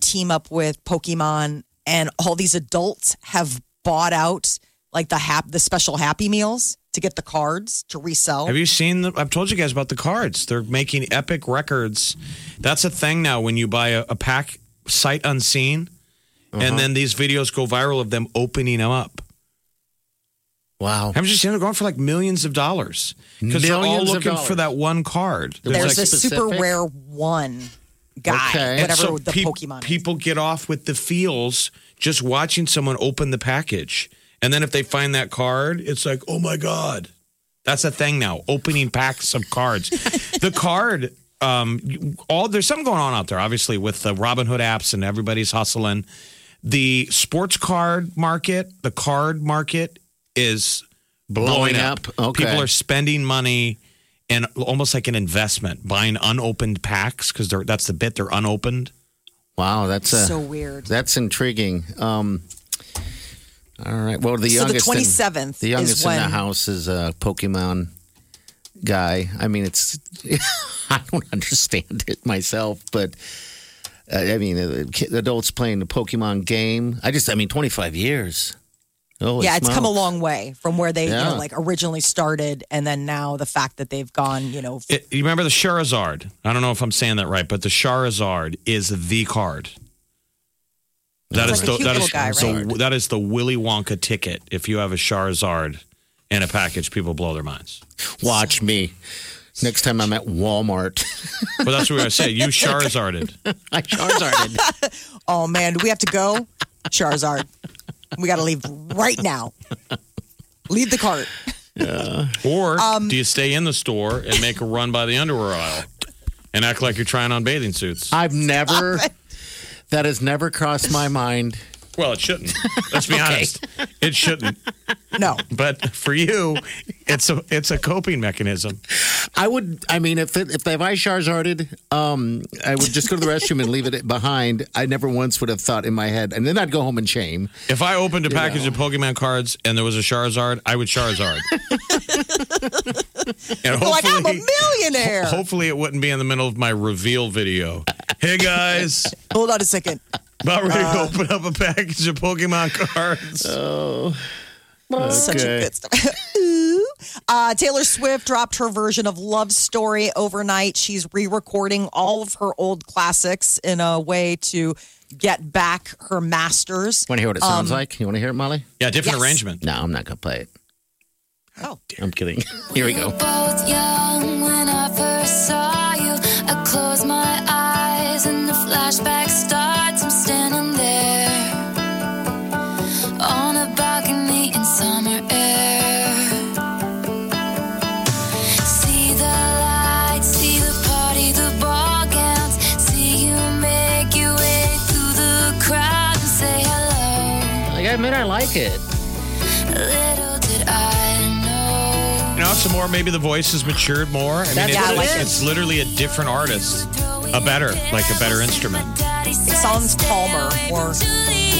team up with Pokemon, and all these adults have bought out like the special Happy Meals to get the cards to resell. Have you seen I've told you guys about the cards. They're making epic records. That's a thing now when you buy a pack sight unseen, and then these videos go viral of them opening them up. Wow. Haven't you seen them going for like millions of dollars? Because they're all looking for that one card. There's a super rare one guy, whatever the Pokemon is. People get off with the feels just watching someone open the package. And then if they find that card, it's like, oh my God. That's a thing now, opening packs of cards. The card, there's something going on out there, obviously, with the Robinhood apps and everybody's hustling. The sports card market, the card market is blowing up. Okay. People are spending money and almost like an investment, buying unopened packs because that's the bit, they're unopened. Wow, that's so weird. That's intriguing. All right. Well, the 27th is the youngest is when... in the house is a Pokemon guy. I mean, it's I don't understand it myself, but I mean, adults playing the Pokemon game. 25 years. Oh, yeah, it's come a long way from where they originally started, and then now the fact that they've gone, you remember the Charizard? I don't know if I'm saying that right, but the Charizard is the card. That is the Willy Wonka ticket. If you have a Charizard in a package, people blow their minds. Watch me. Next time I'm at Walmart. Well, that's what I say. You Charizarded. I Charizarded. Oh, man. Do we have to go? Charizard. We got to leave right now. Leave the cart. Yeah. Or do you stay in the store and make a run by the underwear aisle? and act like you're trying on bathing suits. That has never crossed my mind. Well, it shouldn't. Let's be honest. It shouldn't. No. But for you, it's a coping mechanism. If the Vaishar started, I would just go to the restroom and leave it behind. I never once would have thought in my head. And then I'd go home in shame. If I opened a package of Pokemon cards and there was a Charizard, I would Charizard. And like, I'm a millionaire. Hopefully it wouldn't be in the middle of my reveal video. Hey, guys. Hold on a second. About ready to open up a package of Pokemon cards. Oh, okay. Such a good story. Taylor Swift dropped her version of Love Story overnight. She's re-recording all of her old classics in a way to get back her masters. Want to hear what it sounds like? You want to hear it, Molly? Yeah, different arrangement. No, I'm not going to play it. Oh, I'm kidding. Here we go. Both young when I first saw you. I closed my eyes and the flashback starts. I'm standing there on a balcony in summer air. See the lights, see the party, the ball gowns. See you make your way through the crowd and say hello. I gotta admit, I like it. Little did I know. You know, some more, maybe the voice has matured more. It's literally a different artist. A better instrument. It sounds calmer or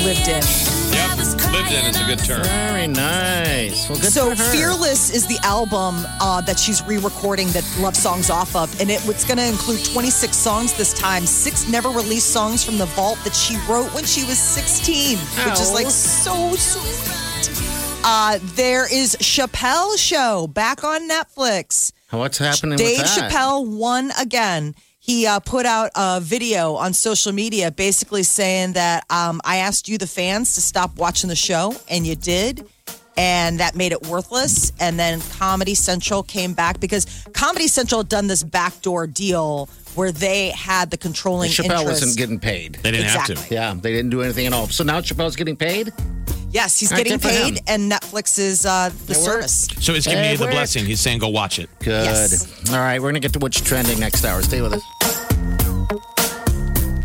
lived in. Yep, lived in is a good term. Very nice. Well, good for her. So Fearless is the album that she's re-recording that Love Songs off of. And it's going to include 26 songs this time. 6 never-released songs from the vault that she wrote when she was 16. Which is like so sweet. There is Chappelle's Show back on Netflix. What's happening with that? Dave Chappelle won again. He put out a video on social media basically saying that I asked you, the fans, to stop watching the show, and you did. And that made it worthless. And then Comedy Central came back because Comedy Central had done this backdoor deal where they had the controlling interest. Chappelle wasn't getting paid. They didn't have to. Yeah, they didn't do anything at all. So now Chappelle's getting paid? Yes, he's getting paid, and Netflix is the service. So he's giving you the blessing. He's saying go watch it. Good. Yes. All right, we're going to get to what's trending next hour. Stay with us.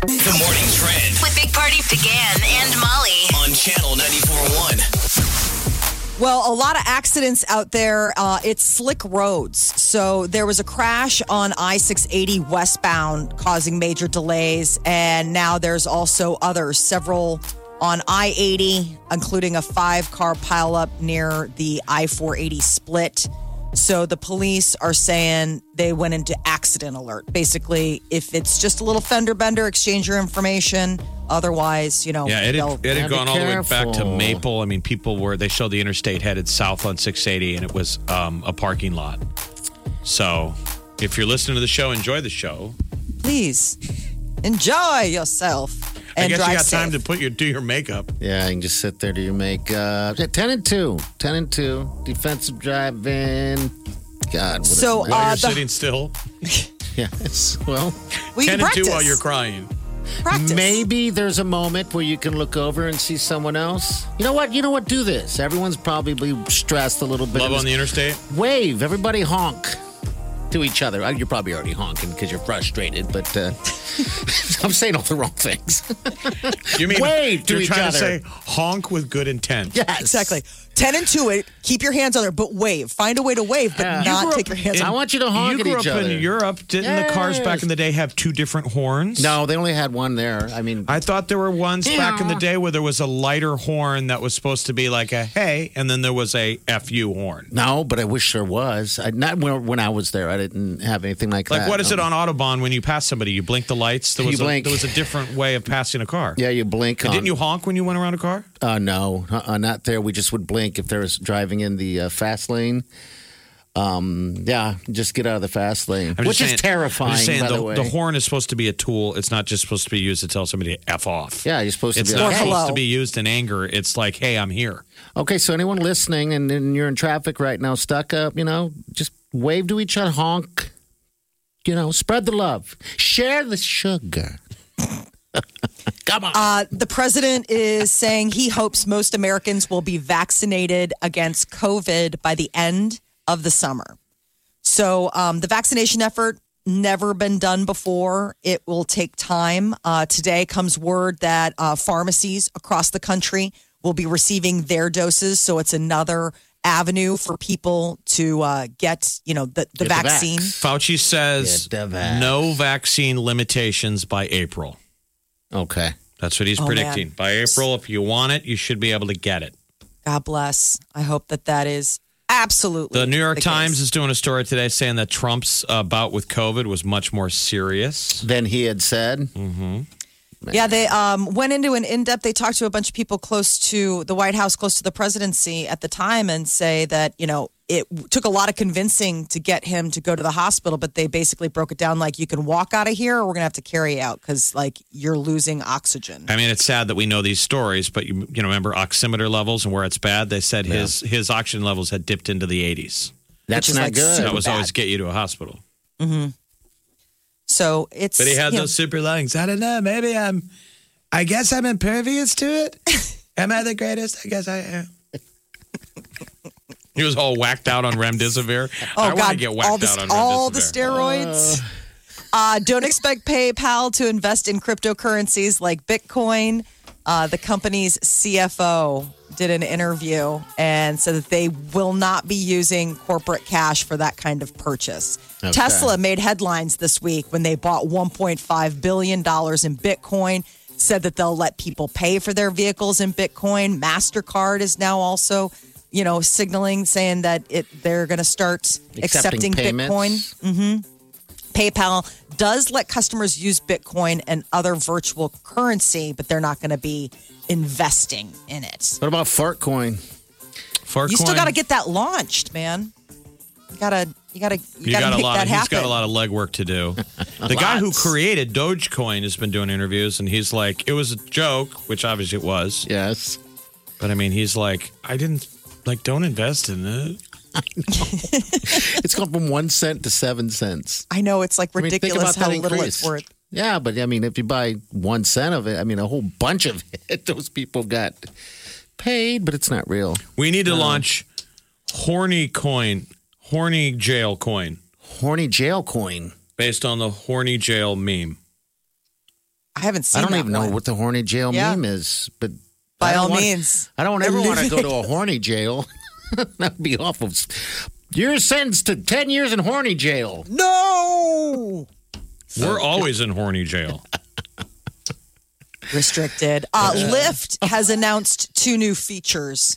The Morning Trend. With Big Party, DeGan, and Molly. On Channel 94.1. Well, a lot of accidents out there. It's slick roads. So there was a crash on I-680 westbound causing major delays, and now there's also others, several on I-80, including a 5-car pileup near the I-480 split. So the police are saying they went into accident alert. Basically, if it's just a little fender bender, exchange your information. Otherwise, it had gone all the way back to Maple. I mean, they showed the interstate headed south on 680, and it was a parking lot. So if you're listening to the show, enjoy the show. Please enjoy yourself. I guess you got time to do your makeup. Yeah, you can just sit there, do your makeup. 10 and 2. Defensive driving. God, what so, while you're sitting still? Yes, well. 10 and 2 while you're crying. Practice. Maybe there's a moment where you can look over and see someone else. You know what? Do this. Everyone's probably stressed a little bit. Love on the interstate? Wave. Everybody honk. To each other. You're probably already honking because you're frustrated, but I'm saying all the wrong things. You mean wave to each other. You're trying to say honk with good intent. Yeah, exactly. 10 and 2, keep your hands on there, but wave. Find a way to wave, but not take your hands on there. I want you to honk at each other. You grew up in Europe. Didn't the cars back in the day have 2 different horns? No, they only had one there. I thought there were ones back in the day where there was a lighter horn that was supposed to be like a hey, and then there was a F-U horn. No, but I wish there was. Not when I was there. I didn't have anything like that. Like, what is it on Autobahn when you pass somebody? You blink the lights? There was a different way of passing a car. Yeah, you blink. And didn't you honk when you went around a car? No, not there. We just would blink if there was driving in the fast lane. Just get out of the fast lane, which is terrifying. I'm just saying, by the way, the horn is supposed to be a tool. It's not just supposed to be used to tell somebody to F off. Yeah, you're supposed to be. It's not supposed to be used in anger. It's like, hey, I'm here. Okay, so anyone listening and you're in traffic right now, stuck up, just wave to each other, honk. Spread the love, share the sugar. Come on. The president is saying he hopes most Americans will be vaccinated against COVID by the end of the summer. So the vaccination effort never been done before. It will take time. Today comes word that pharmacies across the country will be receiving their doses. So it's another avenue for people to get, you know, the vaccine. Fauci says no vaccine limitations by April. Okay. That's what he's predicting. Man. By April, if you want it, you should be able to get it. God bless. I hope that that is absolutely the New York Times is doing a story today saying that Trump's bout with COVID was much more serious than he had said. Mm-hmm. Yeah, they went into an in-depth. They talked to a bunch of people close to the White House, close to the presidency at the time, and say that, you know, it took a lot of convincing to get him to go to the hospital, but they basically broke it down like, you can walk out of here or we're going to have to carry you out because, like, you're losing oxygen. I mean, it's sad that we know these stories, but, you know, remember oximeter levels and where it's bad? They said his oxygen levels had dipped into the 80s. That's not like good. That was bad. Always get you to a hospital. Mm-hmm. So it's, but he had those super lungs. I don't know. Maybe I guess I'm impervious to it. Am I the greatest? I guess I am. He was all whacked out on remdesivir. Oh, I want to get whacked out on remdesivir. All the steroids. Don't expect PayPal to invest in cryptocurrencies like Bitcoin. The company's CFO did an interview and said that they will not be using corporate cash for that kind of purchase. Okay. Tesla made headlines this week when they bought $1.5 billion in Bitcoin, said that they'll let people pay for their vehicles in Bitcoin. MasterCard is now also, you know, signaling, saying that they're going to start accepting Bitcoin. Mm-hmm. PayPal does let customers use Bitcoin and other virtual currency, but they're not going to be investing in it. What about Fartcoin? Fartcoin? You still got to get that launched, man. You got to make that happen. He's got a lot of legwork to do. The guy who created Dogecoin has been doing interviews, and he's like, it was a joke, which obviously it was. Yes. But, I mean, he's like, don't invest in it. I know. It's gone from 1 cent to 7 cents. I know. It's like ridiculous how little it's worth. Yeah, but I mean, if you buy 1 cent of it, I mean, a whole bunch of it, those people got paid, but it's not real. We need to launch horny jail coin. Horny jail coin? Based on the horny jail meme. I haven't seen that. I don't even know what the horny jail meme is, but by all means. I don't ever want to go to a horny jail. That'd be awful. You're sentenced to 10 years in horny jail. No! We're always in horny jail. Restricted. Lyft has announced 2 new features.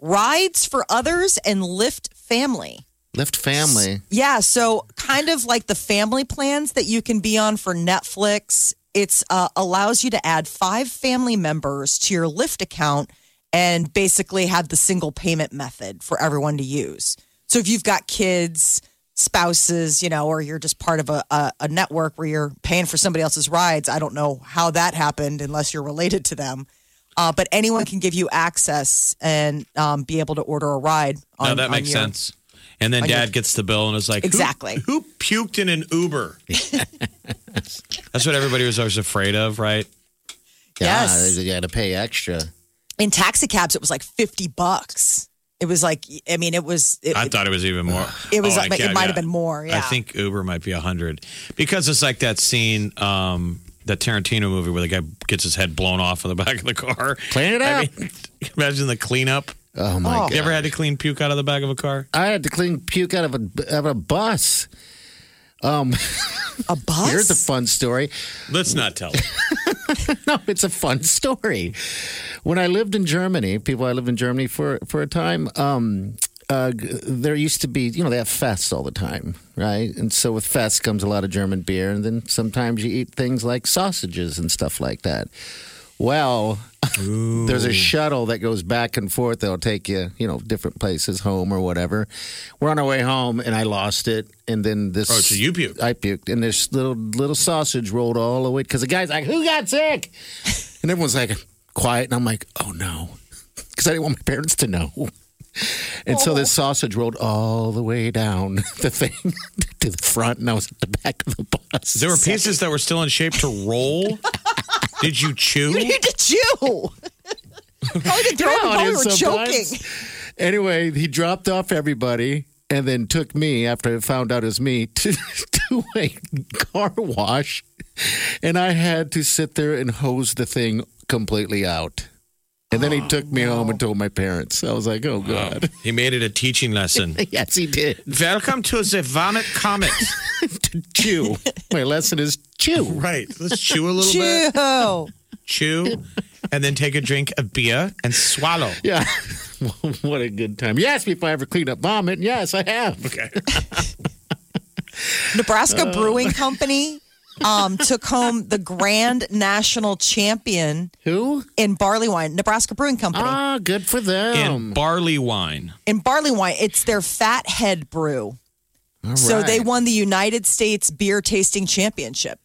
Rides for others and Lyft Family. Lyft Family? Yeah, so kind of like the family plans that you can be on for Netflix. It allows you to add 5 family members to your Lyft account and basically have the single payment method for everyone to use. So if you've got kids, spouses, you know, or you're just part of a network where you're paying for somebody else's rides, I don't know how that happened unless you're related to them. But anyone can give you access and be able to order a ride. Now that makes sense. And then dad gets the bill and is like, exactly. Who puked in an Uber? That's what everybody was always afraid of, right? Yes. You had to pay extra. In taxi cabs, it was like $50. It was like, I mean, it was. I thought it was even more. It was. It might have been more. Yeah. I think Uber might be $100 because it's like that scene, that Tarantino movie where the guy gets his head blown off in the back of the car. Clean it up. I mean, imagine the cleanup. Oh my god! You ever had to clean puke out of the back of a car? I had to clean puke out of a bus. A bus. Here's a fun story. Let's not tell it. No, it's a fun story. When I lived in Germany, for a time, there used to be, you know, they have fests all the time, right? And so with fests comes a lot of German beer, and then sometimes you eat things like sausages and stuff like that. Well, there's a shuttle that goes back and forth that'll take you, you know, different places, home or whatever. We're on our way home, and I lost it. And then this... Oh, so you puked. I puked. And this little sausage rolled all the way... Because the guy's like, who got sick? And everyone's like, quiet. And I'm like, oh, no. Because I didn't want my parents to know. And so this sausage rolled all the way down the thing to the front, and I was at the back of the bus. There were pieces that were still in shape to roll? Did you chew? You need to chew. Probably the throw it while we were choking. Anyway, he dropped off everybody. and then took me, after it found out it was me, to a car wash, and I had to sit there and hose the thing completely out. And then he took me home and told my parents. I was like, oh, God. He made it a teaching lesson. Yes, he did. Welcome to the vomit comet. Chew. My lesson is chew. Right. Let's chew a little bit. Chew. And then take a drink of beer and swallow. Yeah. What a good time. You asked me if I ever cleaned up vomit. Yes, I have. Okay. Nebraska Brewing Company. Took home the grand national champion. Who? In barley wine. Nebraska Brewing Company. Ah, good for them. In barley wine. In barley wine. It's their Fathead Brew. All right. So they won the United States Beer Tasting Championship.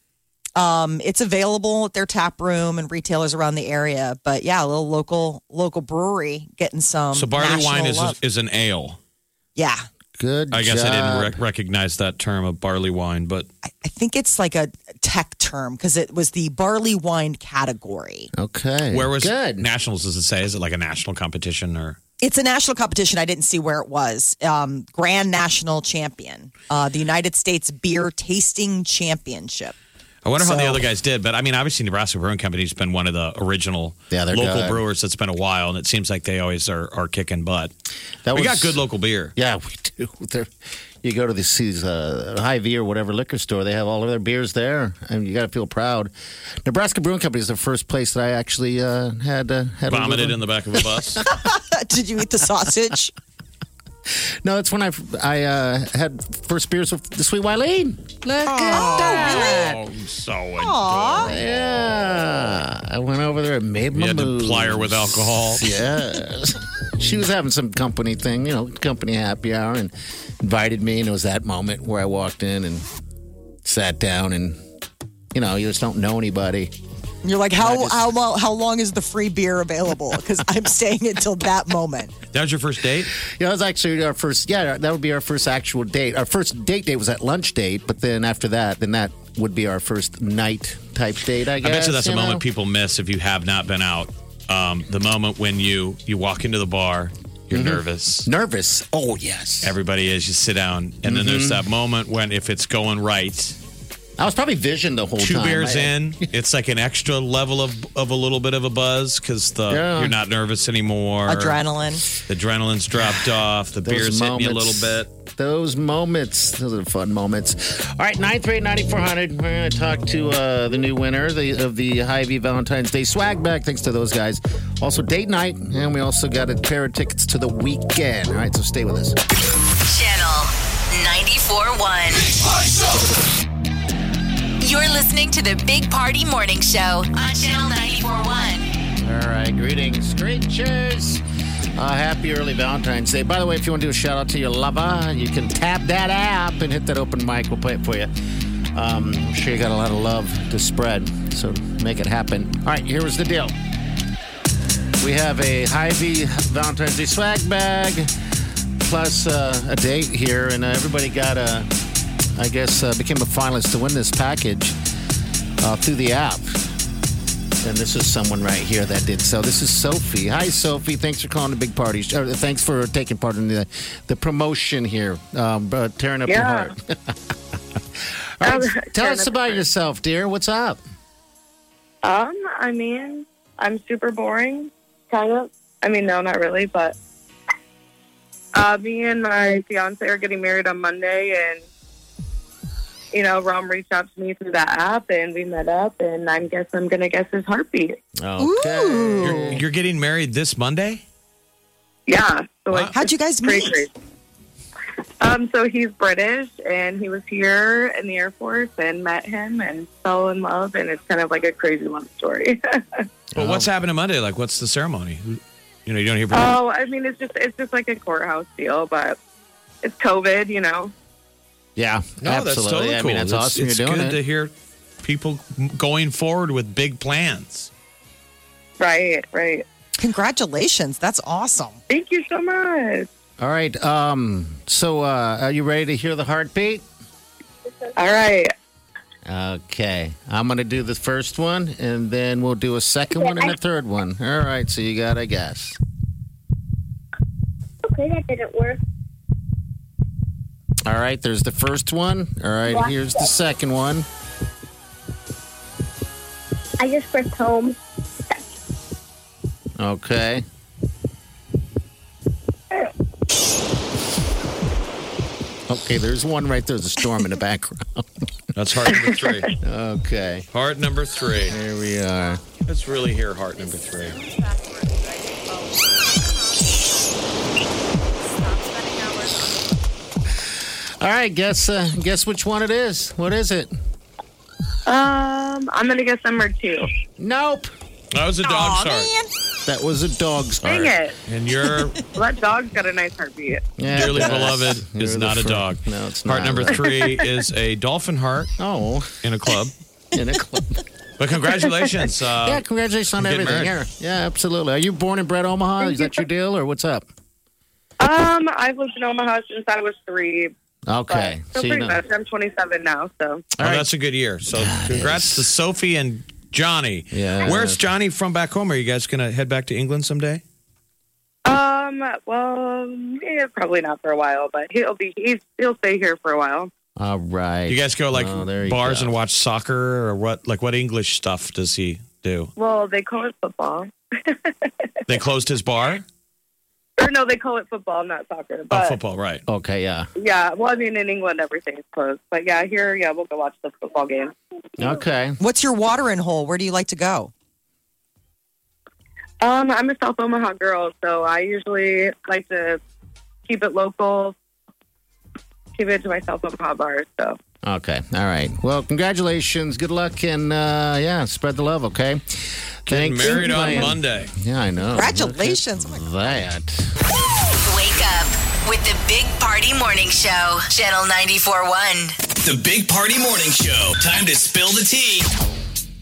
It's available at their tap room and retailers around the area. But yeah, a little local brewery getting some. So barley wine is an ale. Yeah. Good job. I guess I didn't recognize that term of barley wine, but... I think it's like a tech term because it was the barley wine category. Okay. Where was Good. Nationals, does it say? Is it like a national competition or... It's a national competition. I didn't see where it was. Grand National Champion. The United States Beer Tasting Championship. I wonder how the other guys did, but I mean, obviously Nebraska Brewing Company has been one of the original local brewers that's been a while, and it seems like they always are kicking butt. We got good local beer. Yeah, we do. You go to these Hy-Vee or whatever liquor store, they have all of their beers there, and you got to feel proud. Nebraska Brewing Company is the first place that I actually had vomited in the back of a bus. Did you eat the sausage? No, that's when I had first beers with the sweet Wileen. Look at that. Oh, so adorable. Yeah. I went over there and made my moves. You had to ply her with alcohol. Yes. She was having some company thing, company happy hour, and invited me. And it was that moment where I walked in and sat down and, you just don't know anybody. You're like, how long is the free beer available? Because I'm staying until that moment. That was your first date? Yeah, that was actually our first. Yeah, that would be our first actual date. Our first date was that lunch date, but then after that, that would be our first night type date. I guess. I bet you that's a moment people miss if you have not been out. The moment when you walk into the bar, you're nervous. Nervous? Oh yes. Everybody is. You sit down, and then there's that moment when if it's going right. I was probably visioned the whole time. Two beers in, it's like an extra level of a little bit of a buzz because you're not nervous anymore. Adrenaline. The adrenaline's dropped off. The beer's hitting you a little bit. Those are fun moments. All right, 938-9400. We're going to talk to the new winner of the Hy-Vee Valentine's Day swag bag. Thanks to those guys. Also, date night. And we also got a pair of tickets to the weekend. All right, so stay with us. Channel 94.1. You're listening to the Big Party Morning Show on Channel 94.1. All right, greetings, screechers. Happy early Valentine's Day. By the way, if you want to do a shout-out to your lover, you can tap that app and hit that open mic. We'll play it for you. I'm sure you got a lot of love to spread, so make it happen. All right, here was the deal. We have a Hy-Vee Valentine's Day swag bag plus a date here, and everybody got a... I guess became a finalist to win this package through the app. And this is someone right here that did so. This is Sophie. Hi, Sophie. Thanks for calling the Big Party. Thanks for taking part in the promotion here. Tearing up your heart. All right, tell us about yourself, dear. What's up? I mean, I'm super boring, kind of. I mean, no, not really, but me and my fiance are getting married on Monday, and Rom reached out to me through that app, and we met up, and I'm going to guess his heartbeat. Okay. You're getting married this Monday? Yeah. So wow. How'd you guys meet? Crazy. So he's British, and he was here in the Air Force and met him and fell in love, and it's kind of like a crazy love story. Well, what's happening Monday? Like, what's the ceremony? You don't hear from him. Oh, I mean, it's just like a courthouse deal, but it's COVID, Yeah, no, absolutely. That's totally cool. I mean, that's awesome you're doing it. It's good to hear people going forward with big plans. Right. Congratulations. That's awesome. Thank you so much. All right. So are you ready to hear the heartbeat? All right. Okay. I'm going to do the first one, and then we'll do a second one and a third one. All right. So you got to guess. Okay, that didn't work. All right, there's the first one. All right, here's the second one. I just pressed home. Okay. Okay, there's one right there. There's a storm in the background. That's heart number three. Okay. Heart number three. Here we are. Let's really hear heart number three. All right, guess which one it is. What is it? I'm going to guess number two. Nope. That was a dog's heart. That was a dog's heart. Dang it. And your... Well, that dog's got a nice heartbeat. Yeah, dearly beloved is not a dog. No, it's not. Heart number three is a dolphin heart. Oh. In a club. In a club. But congratulations. Yeah, congratulations on everything. Yeah, absolutely. Are you born and bred Omaha? Is that your deal or what's up? I've lived in Omaha since I was 3. Okay. So pretty much. I'm 27 now, so. All right. That's a good year. So congrats to Sophie and Johnny. Yeah. Where's Johnny from back home? Are you guys going to head back to England someday? Well, yeah, probably not for a while, but he'll stay here for a while. All right. You guys go like bars and watch soccer or what? Like what English stuff does he do? Well, they call it football. They closed his bar? Or no, they call it football, not soccer. But, football, right. Okay, yeah. Yeah, well, I mean, in England, everything's closed. But yeah, here, yeah, we'll go watch the football game. Okay. What's your watering hole? Where do you like to go? I'm a South Omaha girl, so I usually like to keep it local, keep it to my South Omaha bars, so. Okay, all right. Well, congratulations. Good luck, and yeah, spread the love, okay? Getting married on Monday. Yeah, I know. Congratulations. That. Wake up with the Big Party Morning Show, Channel 94.1. The Big Party Morning Show. Time to spill the tea.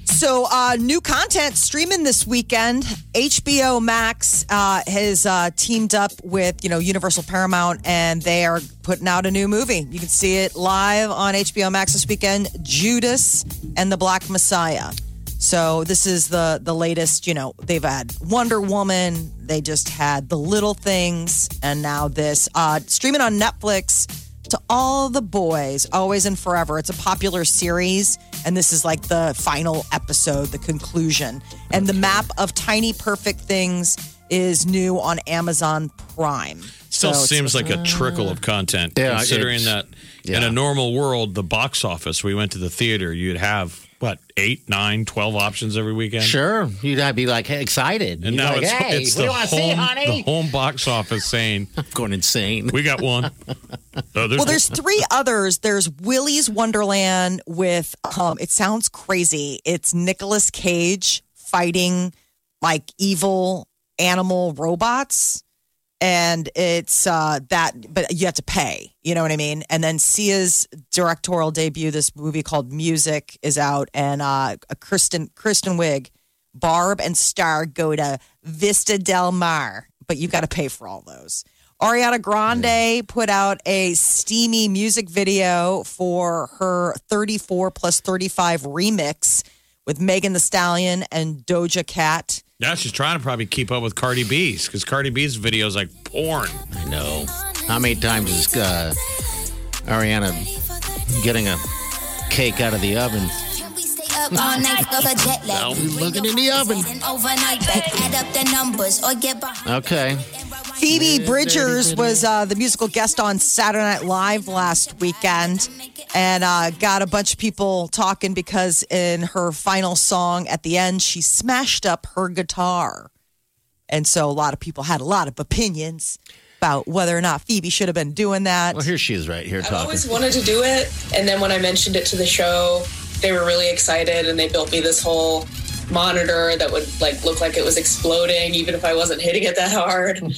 So, new content streaming this weekend. HBO Max has teamed up with, Universal Paramount, and they are putting out a new movie. You can see it live on HBO Max this weekend, Judas and the Black Messiah. So this is the latest, they've had Wonder Woman, they just had The Little Things, and now this. Streaming on Netflix, To All the Boys, Always and Forever. It's a popular series, and this is like the final episode, the conclusion. And the map of tiny perfect things is new on Amazon Prime. Still seems like a trickle of content, considering that in a normal world, the box office, we went to the theater, you'd have... What, 8, 9, 12 options every weekend? Sure. You'd have to be like excited. And now it's the home box office saying, I'm going insane. We got one. Well, there's 3 others. There's Willy's Wonderland with, it sounds crazy. It's Nicolas Cage fighting like evil animal robots. And it's but you have to pay, you know what I mean? And then Sia's directorial debut, this movie called Music, is out. And Kristen Wiig, Barb and Star go to Vista Del Mar, but you got to pay for all those. Ariana Grande put out a steamy music video for her 34+35 remix with Megan Thee Stallion and Doja Cat. Yeah, she's trying to probably keep up with Cardi B's, because Cardi B's video is like porn. I know. How many times is Ariana getting a cake out of the oven? All night, jet lag. We're looking in the oven. Add up the numbers or get behind. Okay. Phoebe Bridgers was the musical guest on Saturday Night Live last weekend, and got a bunch of people talking because in her final song at the end, she smashed up her guitar. And so a lot of people had a lot of opinions about whether or not Phoebe should have been doing that. Well, here she is right here talking. I always wanted to do it, and then when I mentioned it to the show, they were really excited, and they built me this whole monitor that would look like it was exploding, even if I wasn't hitting it that hard.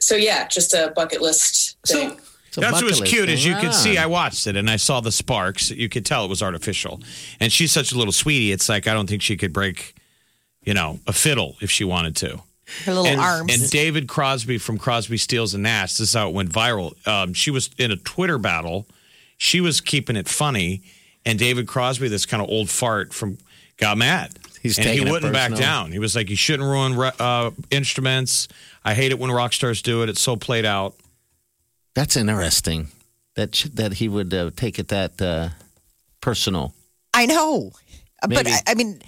So yeah, just a bucket list thing. So that's what was cute. As you can see, I watched it and I saw the sparks. You could tell it was artificial. And she's such a little sweetie. It's like, I don't think she could break, a fiddle if she wanted to. Her little arms. And David Crosby from Crosby, Stills & Nash, this is how it went viral. She was in a Twitter battle. She was keeping it funny. And David Crosby, this kind of old fart got mad. He wouldn't back down. He was like, you shouldn't ruin instruments. I hate it when rock stars do it. It's so played out. That's interesting. that he would take it that personal. I know. Maybe. But I mean,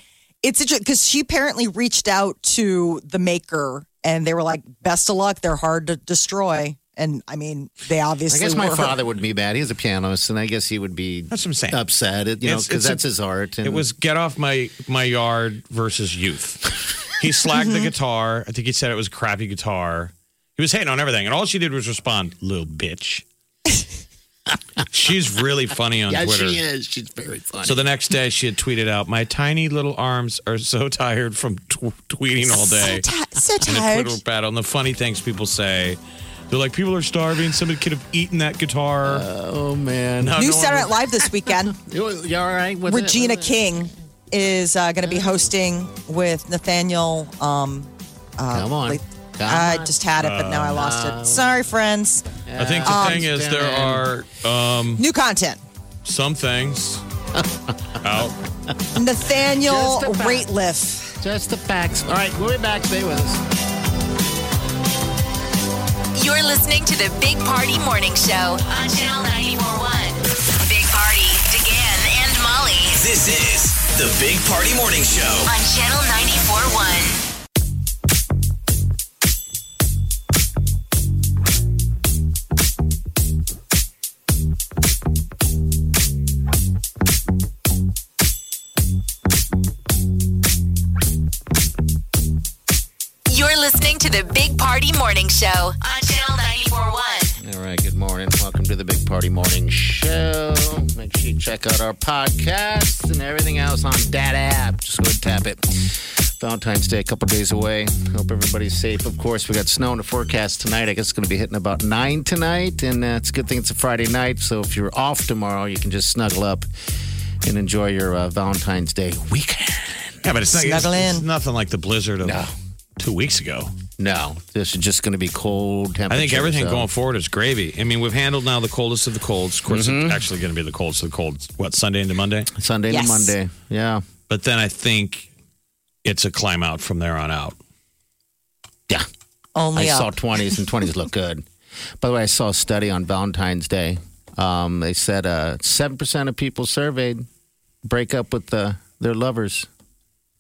it's interesting because she apparently reached out to the maker and they were like, best of luck. They're hard to destroy. And I mean, they obviously. I guess my father would be bad. He's a pianist, and I guess he would be. That's what I'm saying. Upset, you know, because that's his art. And it was "Get Off My Yard" versus Youth. He slagged the guitar. I think he said it was a crappy guitar. He was hating on everything, and all she did was respond, "Little bitch." She's really funny on Twitter. Yeah, she is. She's very funny. So the next day, she had tweeted out, "My tiny little arms are so tired from tweeting all day. So tired." In a Twitter battle, and the funny things people say. They're like, people are starving. Somebody could have eaten that guitar. Oh, man. New Saturday Night Live this weekend. You all right? Regina King is going to be hosting with Nathaniel. Come on. I just had it, but now I lost it. Sorry, friends. I think the thing is there are... new content. Some things out. Nathaniel Rateliff. Just the facts. All right, we'll be back. Stay with us. You're listening to the Big Party Morning Show on Channel 94.1. Big Party, DeGan and Molly. This is the Big Party Morning Show on Channel 94.1. You're listening to the Big Party Morning Show on Channel 94.1. All right, good morning. Welcome to the Big Party Morning Show. Make sure you check out our podcast and everything else on that app. Just go and tap it. Valentine's Day, a couple days away. Hope everybody's safe. Of course, we got snow in the forecast tonight. I guess it's going to be hitting about 9 tonight, and it's a good thing it's a Friday night, so if you're off tomorrow, you can just snuggle up and enjoy your Valentine's Day weekend. Yeah, but it's nothing like the blizzard of 2 weeks ago. No, this is just going to be cold temperatures. I think everything going forward is gravy. I mean, we've handled now the coldest of the colds. Of course, it's actually going to be the coldest of the colds. What, Sunday into Monday? Sunday into Monday, yeah. But then I think it's a climb out from there on out. Yeah. Only I saw 20s, and 20s look good. By the way, I saw a study on Valentine's Day. They said 7% of people surveyed break up with their lovers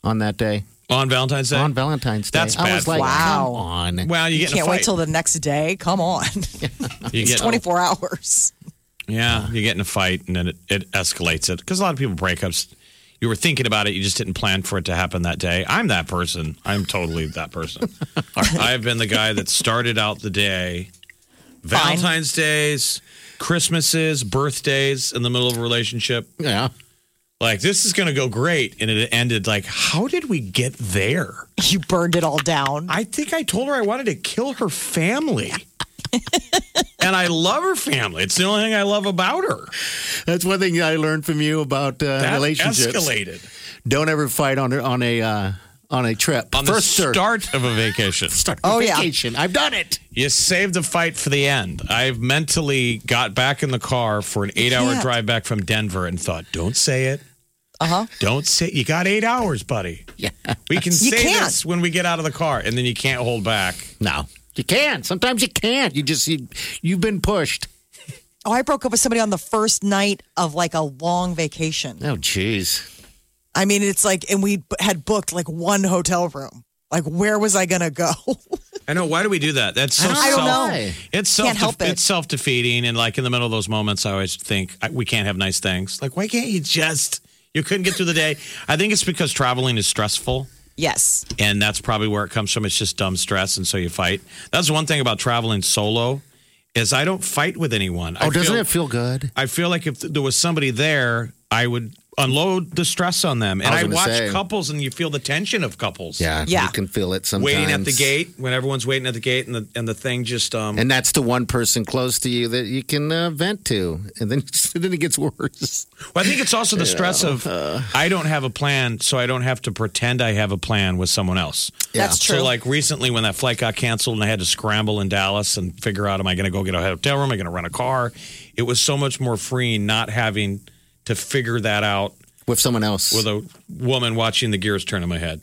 on that day. On Valentine's Day? On Valentine's Day. That's bad. I was like, wow. Come on. Well, you get in a fight. You can't wait till the next day. Come on. It's 24 hours. Yeah, you get in a fight, and then it escalates it. Because a lot of people break up. You were thinking about it. You just didn't plan for it to happen that day. I'm that person. I'm totally that person. I've been the guy that started out the day. Valentine's Days, Christmases, birthdays in the middle of a relationship. Yeah. Like, this is going to go great. And it ended like, how did we get there? You burned it all down. I think I told her I wanted to kill her family. And I love her family. It's the only thing I love about her. That's one thing I learned from you about relationships. Escalated. Don't ever fight on a trip. On the start of a vacation. Start of a vacation. I've done it. You saved the fight for the end. I've mentally got back in the car for an 8-hour drive back from Denver and thought, don't say it. Don't say it. You got 8 hours, buddy. Yeah. We can say this when we get out of the car, and then you can't hold back. No. You can't. Sometimes you can't. You've been pushed. Oh, I broke up with somebody on the first night of like a long vacation. Oh, jeez. I mean, it's like, and we had booked like one hotel room. Like, where was I going to go? I know. Why do we do that? That's so I don't know. It's self-defeating. And like in the middle of those moments, I always think we can't have nice things. Like, why can't you just... You couldn't get through the day. I think it's because traveling is stressful. Yes. And that's probably where it comes from. It's just dumb stress, and so you fight. That's one thing about traveling solo is I don't fight with anyone. Oh, doesn't it feel good? I feel like if there was somebody there, I would unload the stress on them. And I watch couples, and you feel the tension of couples. Yeah. You can feel it sometimes. Waiting at the gate, when everyone's waiting at the gate, and the thing just... and that's the one person close to you that you can vent to. And then it gets worse. Well, I think it's also the stress of, I don't have a plan, so I don't have to pretend I have a plan with someone else. Yeah. That's true. So like recently when that flight got canceled and I had to scramble in Dallas and figure out, am I going to go get a hotel room? Am I going to rent a car? It was so much more freeing not having... to figure that out with someone else, with a woman watching the gears turn in my head.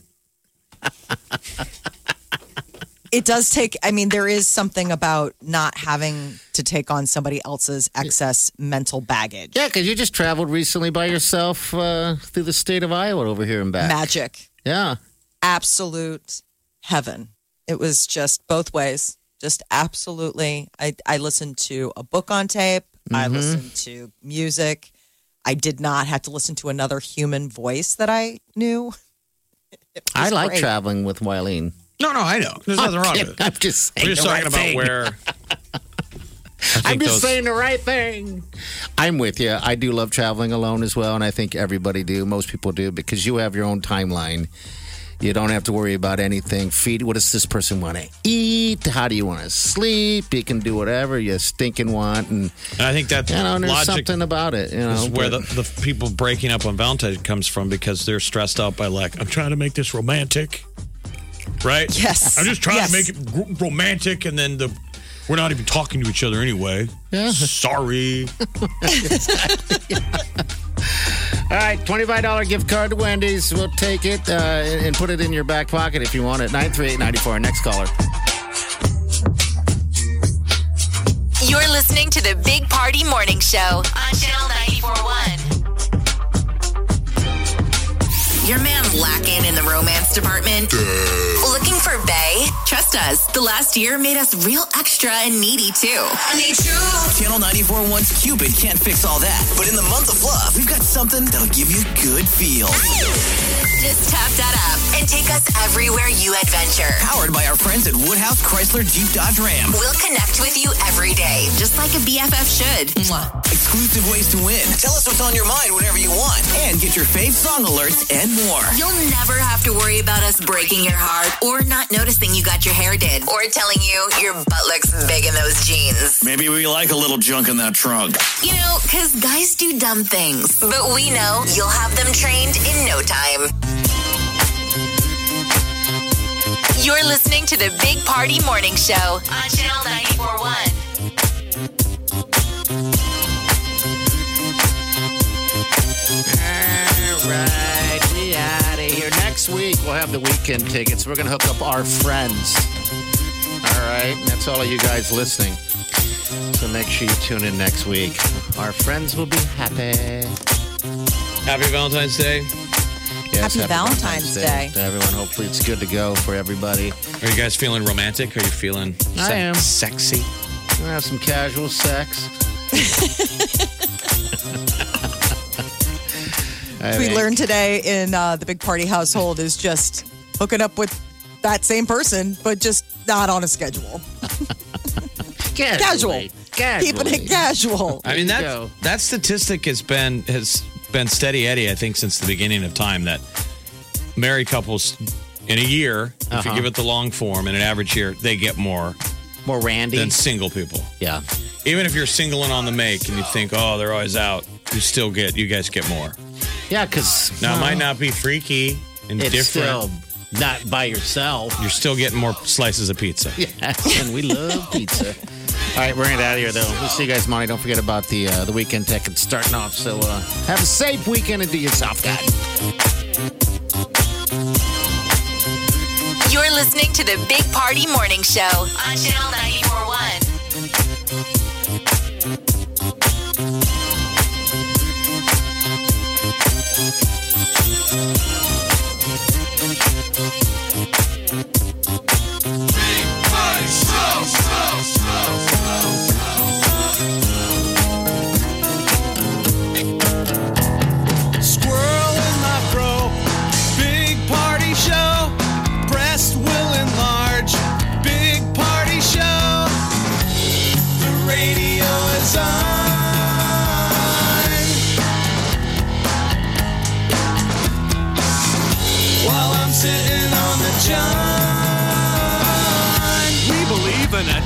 It does take, I mean, there is something about not having to take on somebody else's excess mental baggage. Yeah, because you just traveled recently by yourself through the state of Iowa over here and back. Magic. Yeah. Absolute heaven. It was just both ways. Just absolutely. I listened to a book on tape. Mm-hmm. I listened to music. I did not have to listen to another human voice that I knew. I like traveling with Wileen. No, I know. There's nothing wrong with it. I'm just saying. We're just talking about where. I'm just saying the right thing. I'm with you. I do love traveling alone as well, and I think everybody do. Most people do because you have your own timeline. You don't have to worry about anything. Feed. What does this person want to eat? How do you want to sleep? You can do whatever you stinking want. And I think that's there's something about it. You know, is where the people breaking up on Valentine's comes from because they're stressed out by like, I'm trying to make this romantic. Right? Yes. I'm just trying to make it romantic, and then we're not even talking to each other anyway. Yeah. Sorry. All right, $25 gift card to Wendy's. We'll take it and put it in your back pocket if you want it. 938-94, next caller. You're listening to the Big Party Morning Show on Channel 94.1. Your man lacking in the romance department? Looking for bae? Trust us. The last year made us real extra and needy, too. I need you. Channel 94.1's Cupid can't fix all that. But in the month of love, we've got something that'll give you good feels. Just tap that up and take us everywhere you adventure. Powered by our friends at Woodhouse Chrysler Jeep Dodge Ram. We'll connect with you every day, just like a BFF should. Mwah. Exclusive ways to win. Tell us what's on your mind whenever you want. And get your fave song alerts and more. You'll never have to worry about us breaking your heart or not noticing you got your hair did or telling you your butt looks big in those jeans. Maybe we like a little junk in that trunk. You know, because guys do dumb things, but we know you'll have them trained in no time. You're listening to the Big Party Morning Show on Channel 94.1. Week we'll have the weekend tickets. We're gonna hook up our friends. All right, and that's all of you guys listening, so make sure you tune in next week. Our friends will be happy Valentine's Day. Yes, happy Valentine's Day to everyone. Hopefully it's good to go for everybody. Are you guys feeling romantic? Are you feeling I am sexy? I'm gonna have some casual sex. We learned today in the Big Party household is just hooking up with that same person, but just not on a schedule. Casually. Keeping it casual. I mean, that statistic has been steady Eddie, I think, since the beginning of time, that married couples in a year, if you give it the long form, in an average year, they get more randy than single people. Yeah. Even if you're single and on the make and you think, oh, they're always out, you guys get more. Yeah, because... Now, it might not be freaky and different. It's still not by yourself. You're still getting more slices of pizza. Yes, and we love pizza. All right, we're going to get out of here, though. We'll see you guys tomorrow. Don't forget about the weekend tickets starting off. So have a safe weekend and do yourself good. You're listening to the Big Party Morning Show on Channel 94.1.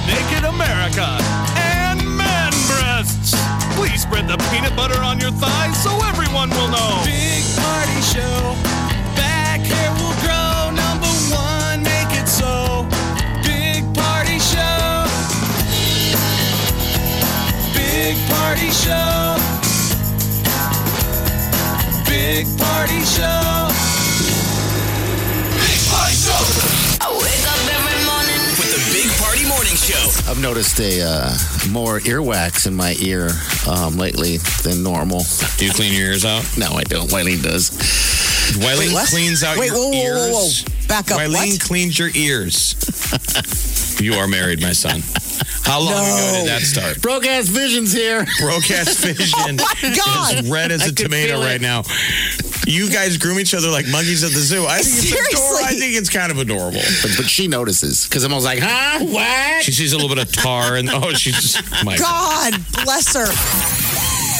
Naked America and man breasts. Please spread the peanut butter on your thighs so everyone will know. Big Party Show. Back hair will grow. Number one, make it so. Big Party Show. Big Party Show. Big Party Show. Big Party Show. I wake up every morning. I've noticed a more earwax in my ear lately than normal. Do you clean your ears out? No, I don't. Wileen does. Wileen cleans out your ears. Whoa. Back up. Wileen cleans your ears. You are married, my son. How long ago did that start? Broke-ass Vision's here. Broke-ass Vision. Oh, my God. As red as a tomato right now. You guys groom each other like monkeys at the zoo. I think it's kind of adorable. But she notices. Because I'm always like, huh? What? She sees a little bit of tar. And oh, she's just... My God, bless her.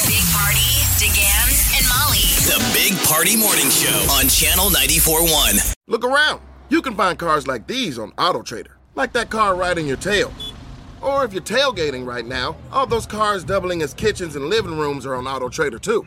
Big Party, DeGan, and Molly. The Big Party Morning Show on Channel 94.1. Look around. You can find cars like these on Auto Trader. Like that car riding your tail. Or if you're tailgating right now, all those cars doubling as kitchens and living rooms are on Auto Trader, too.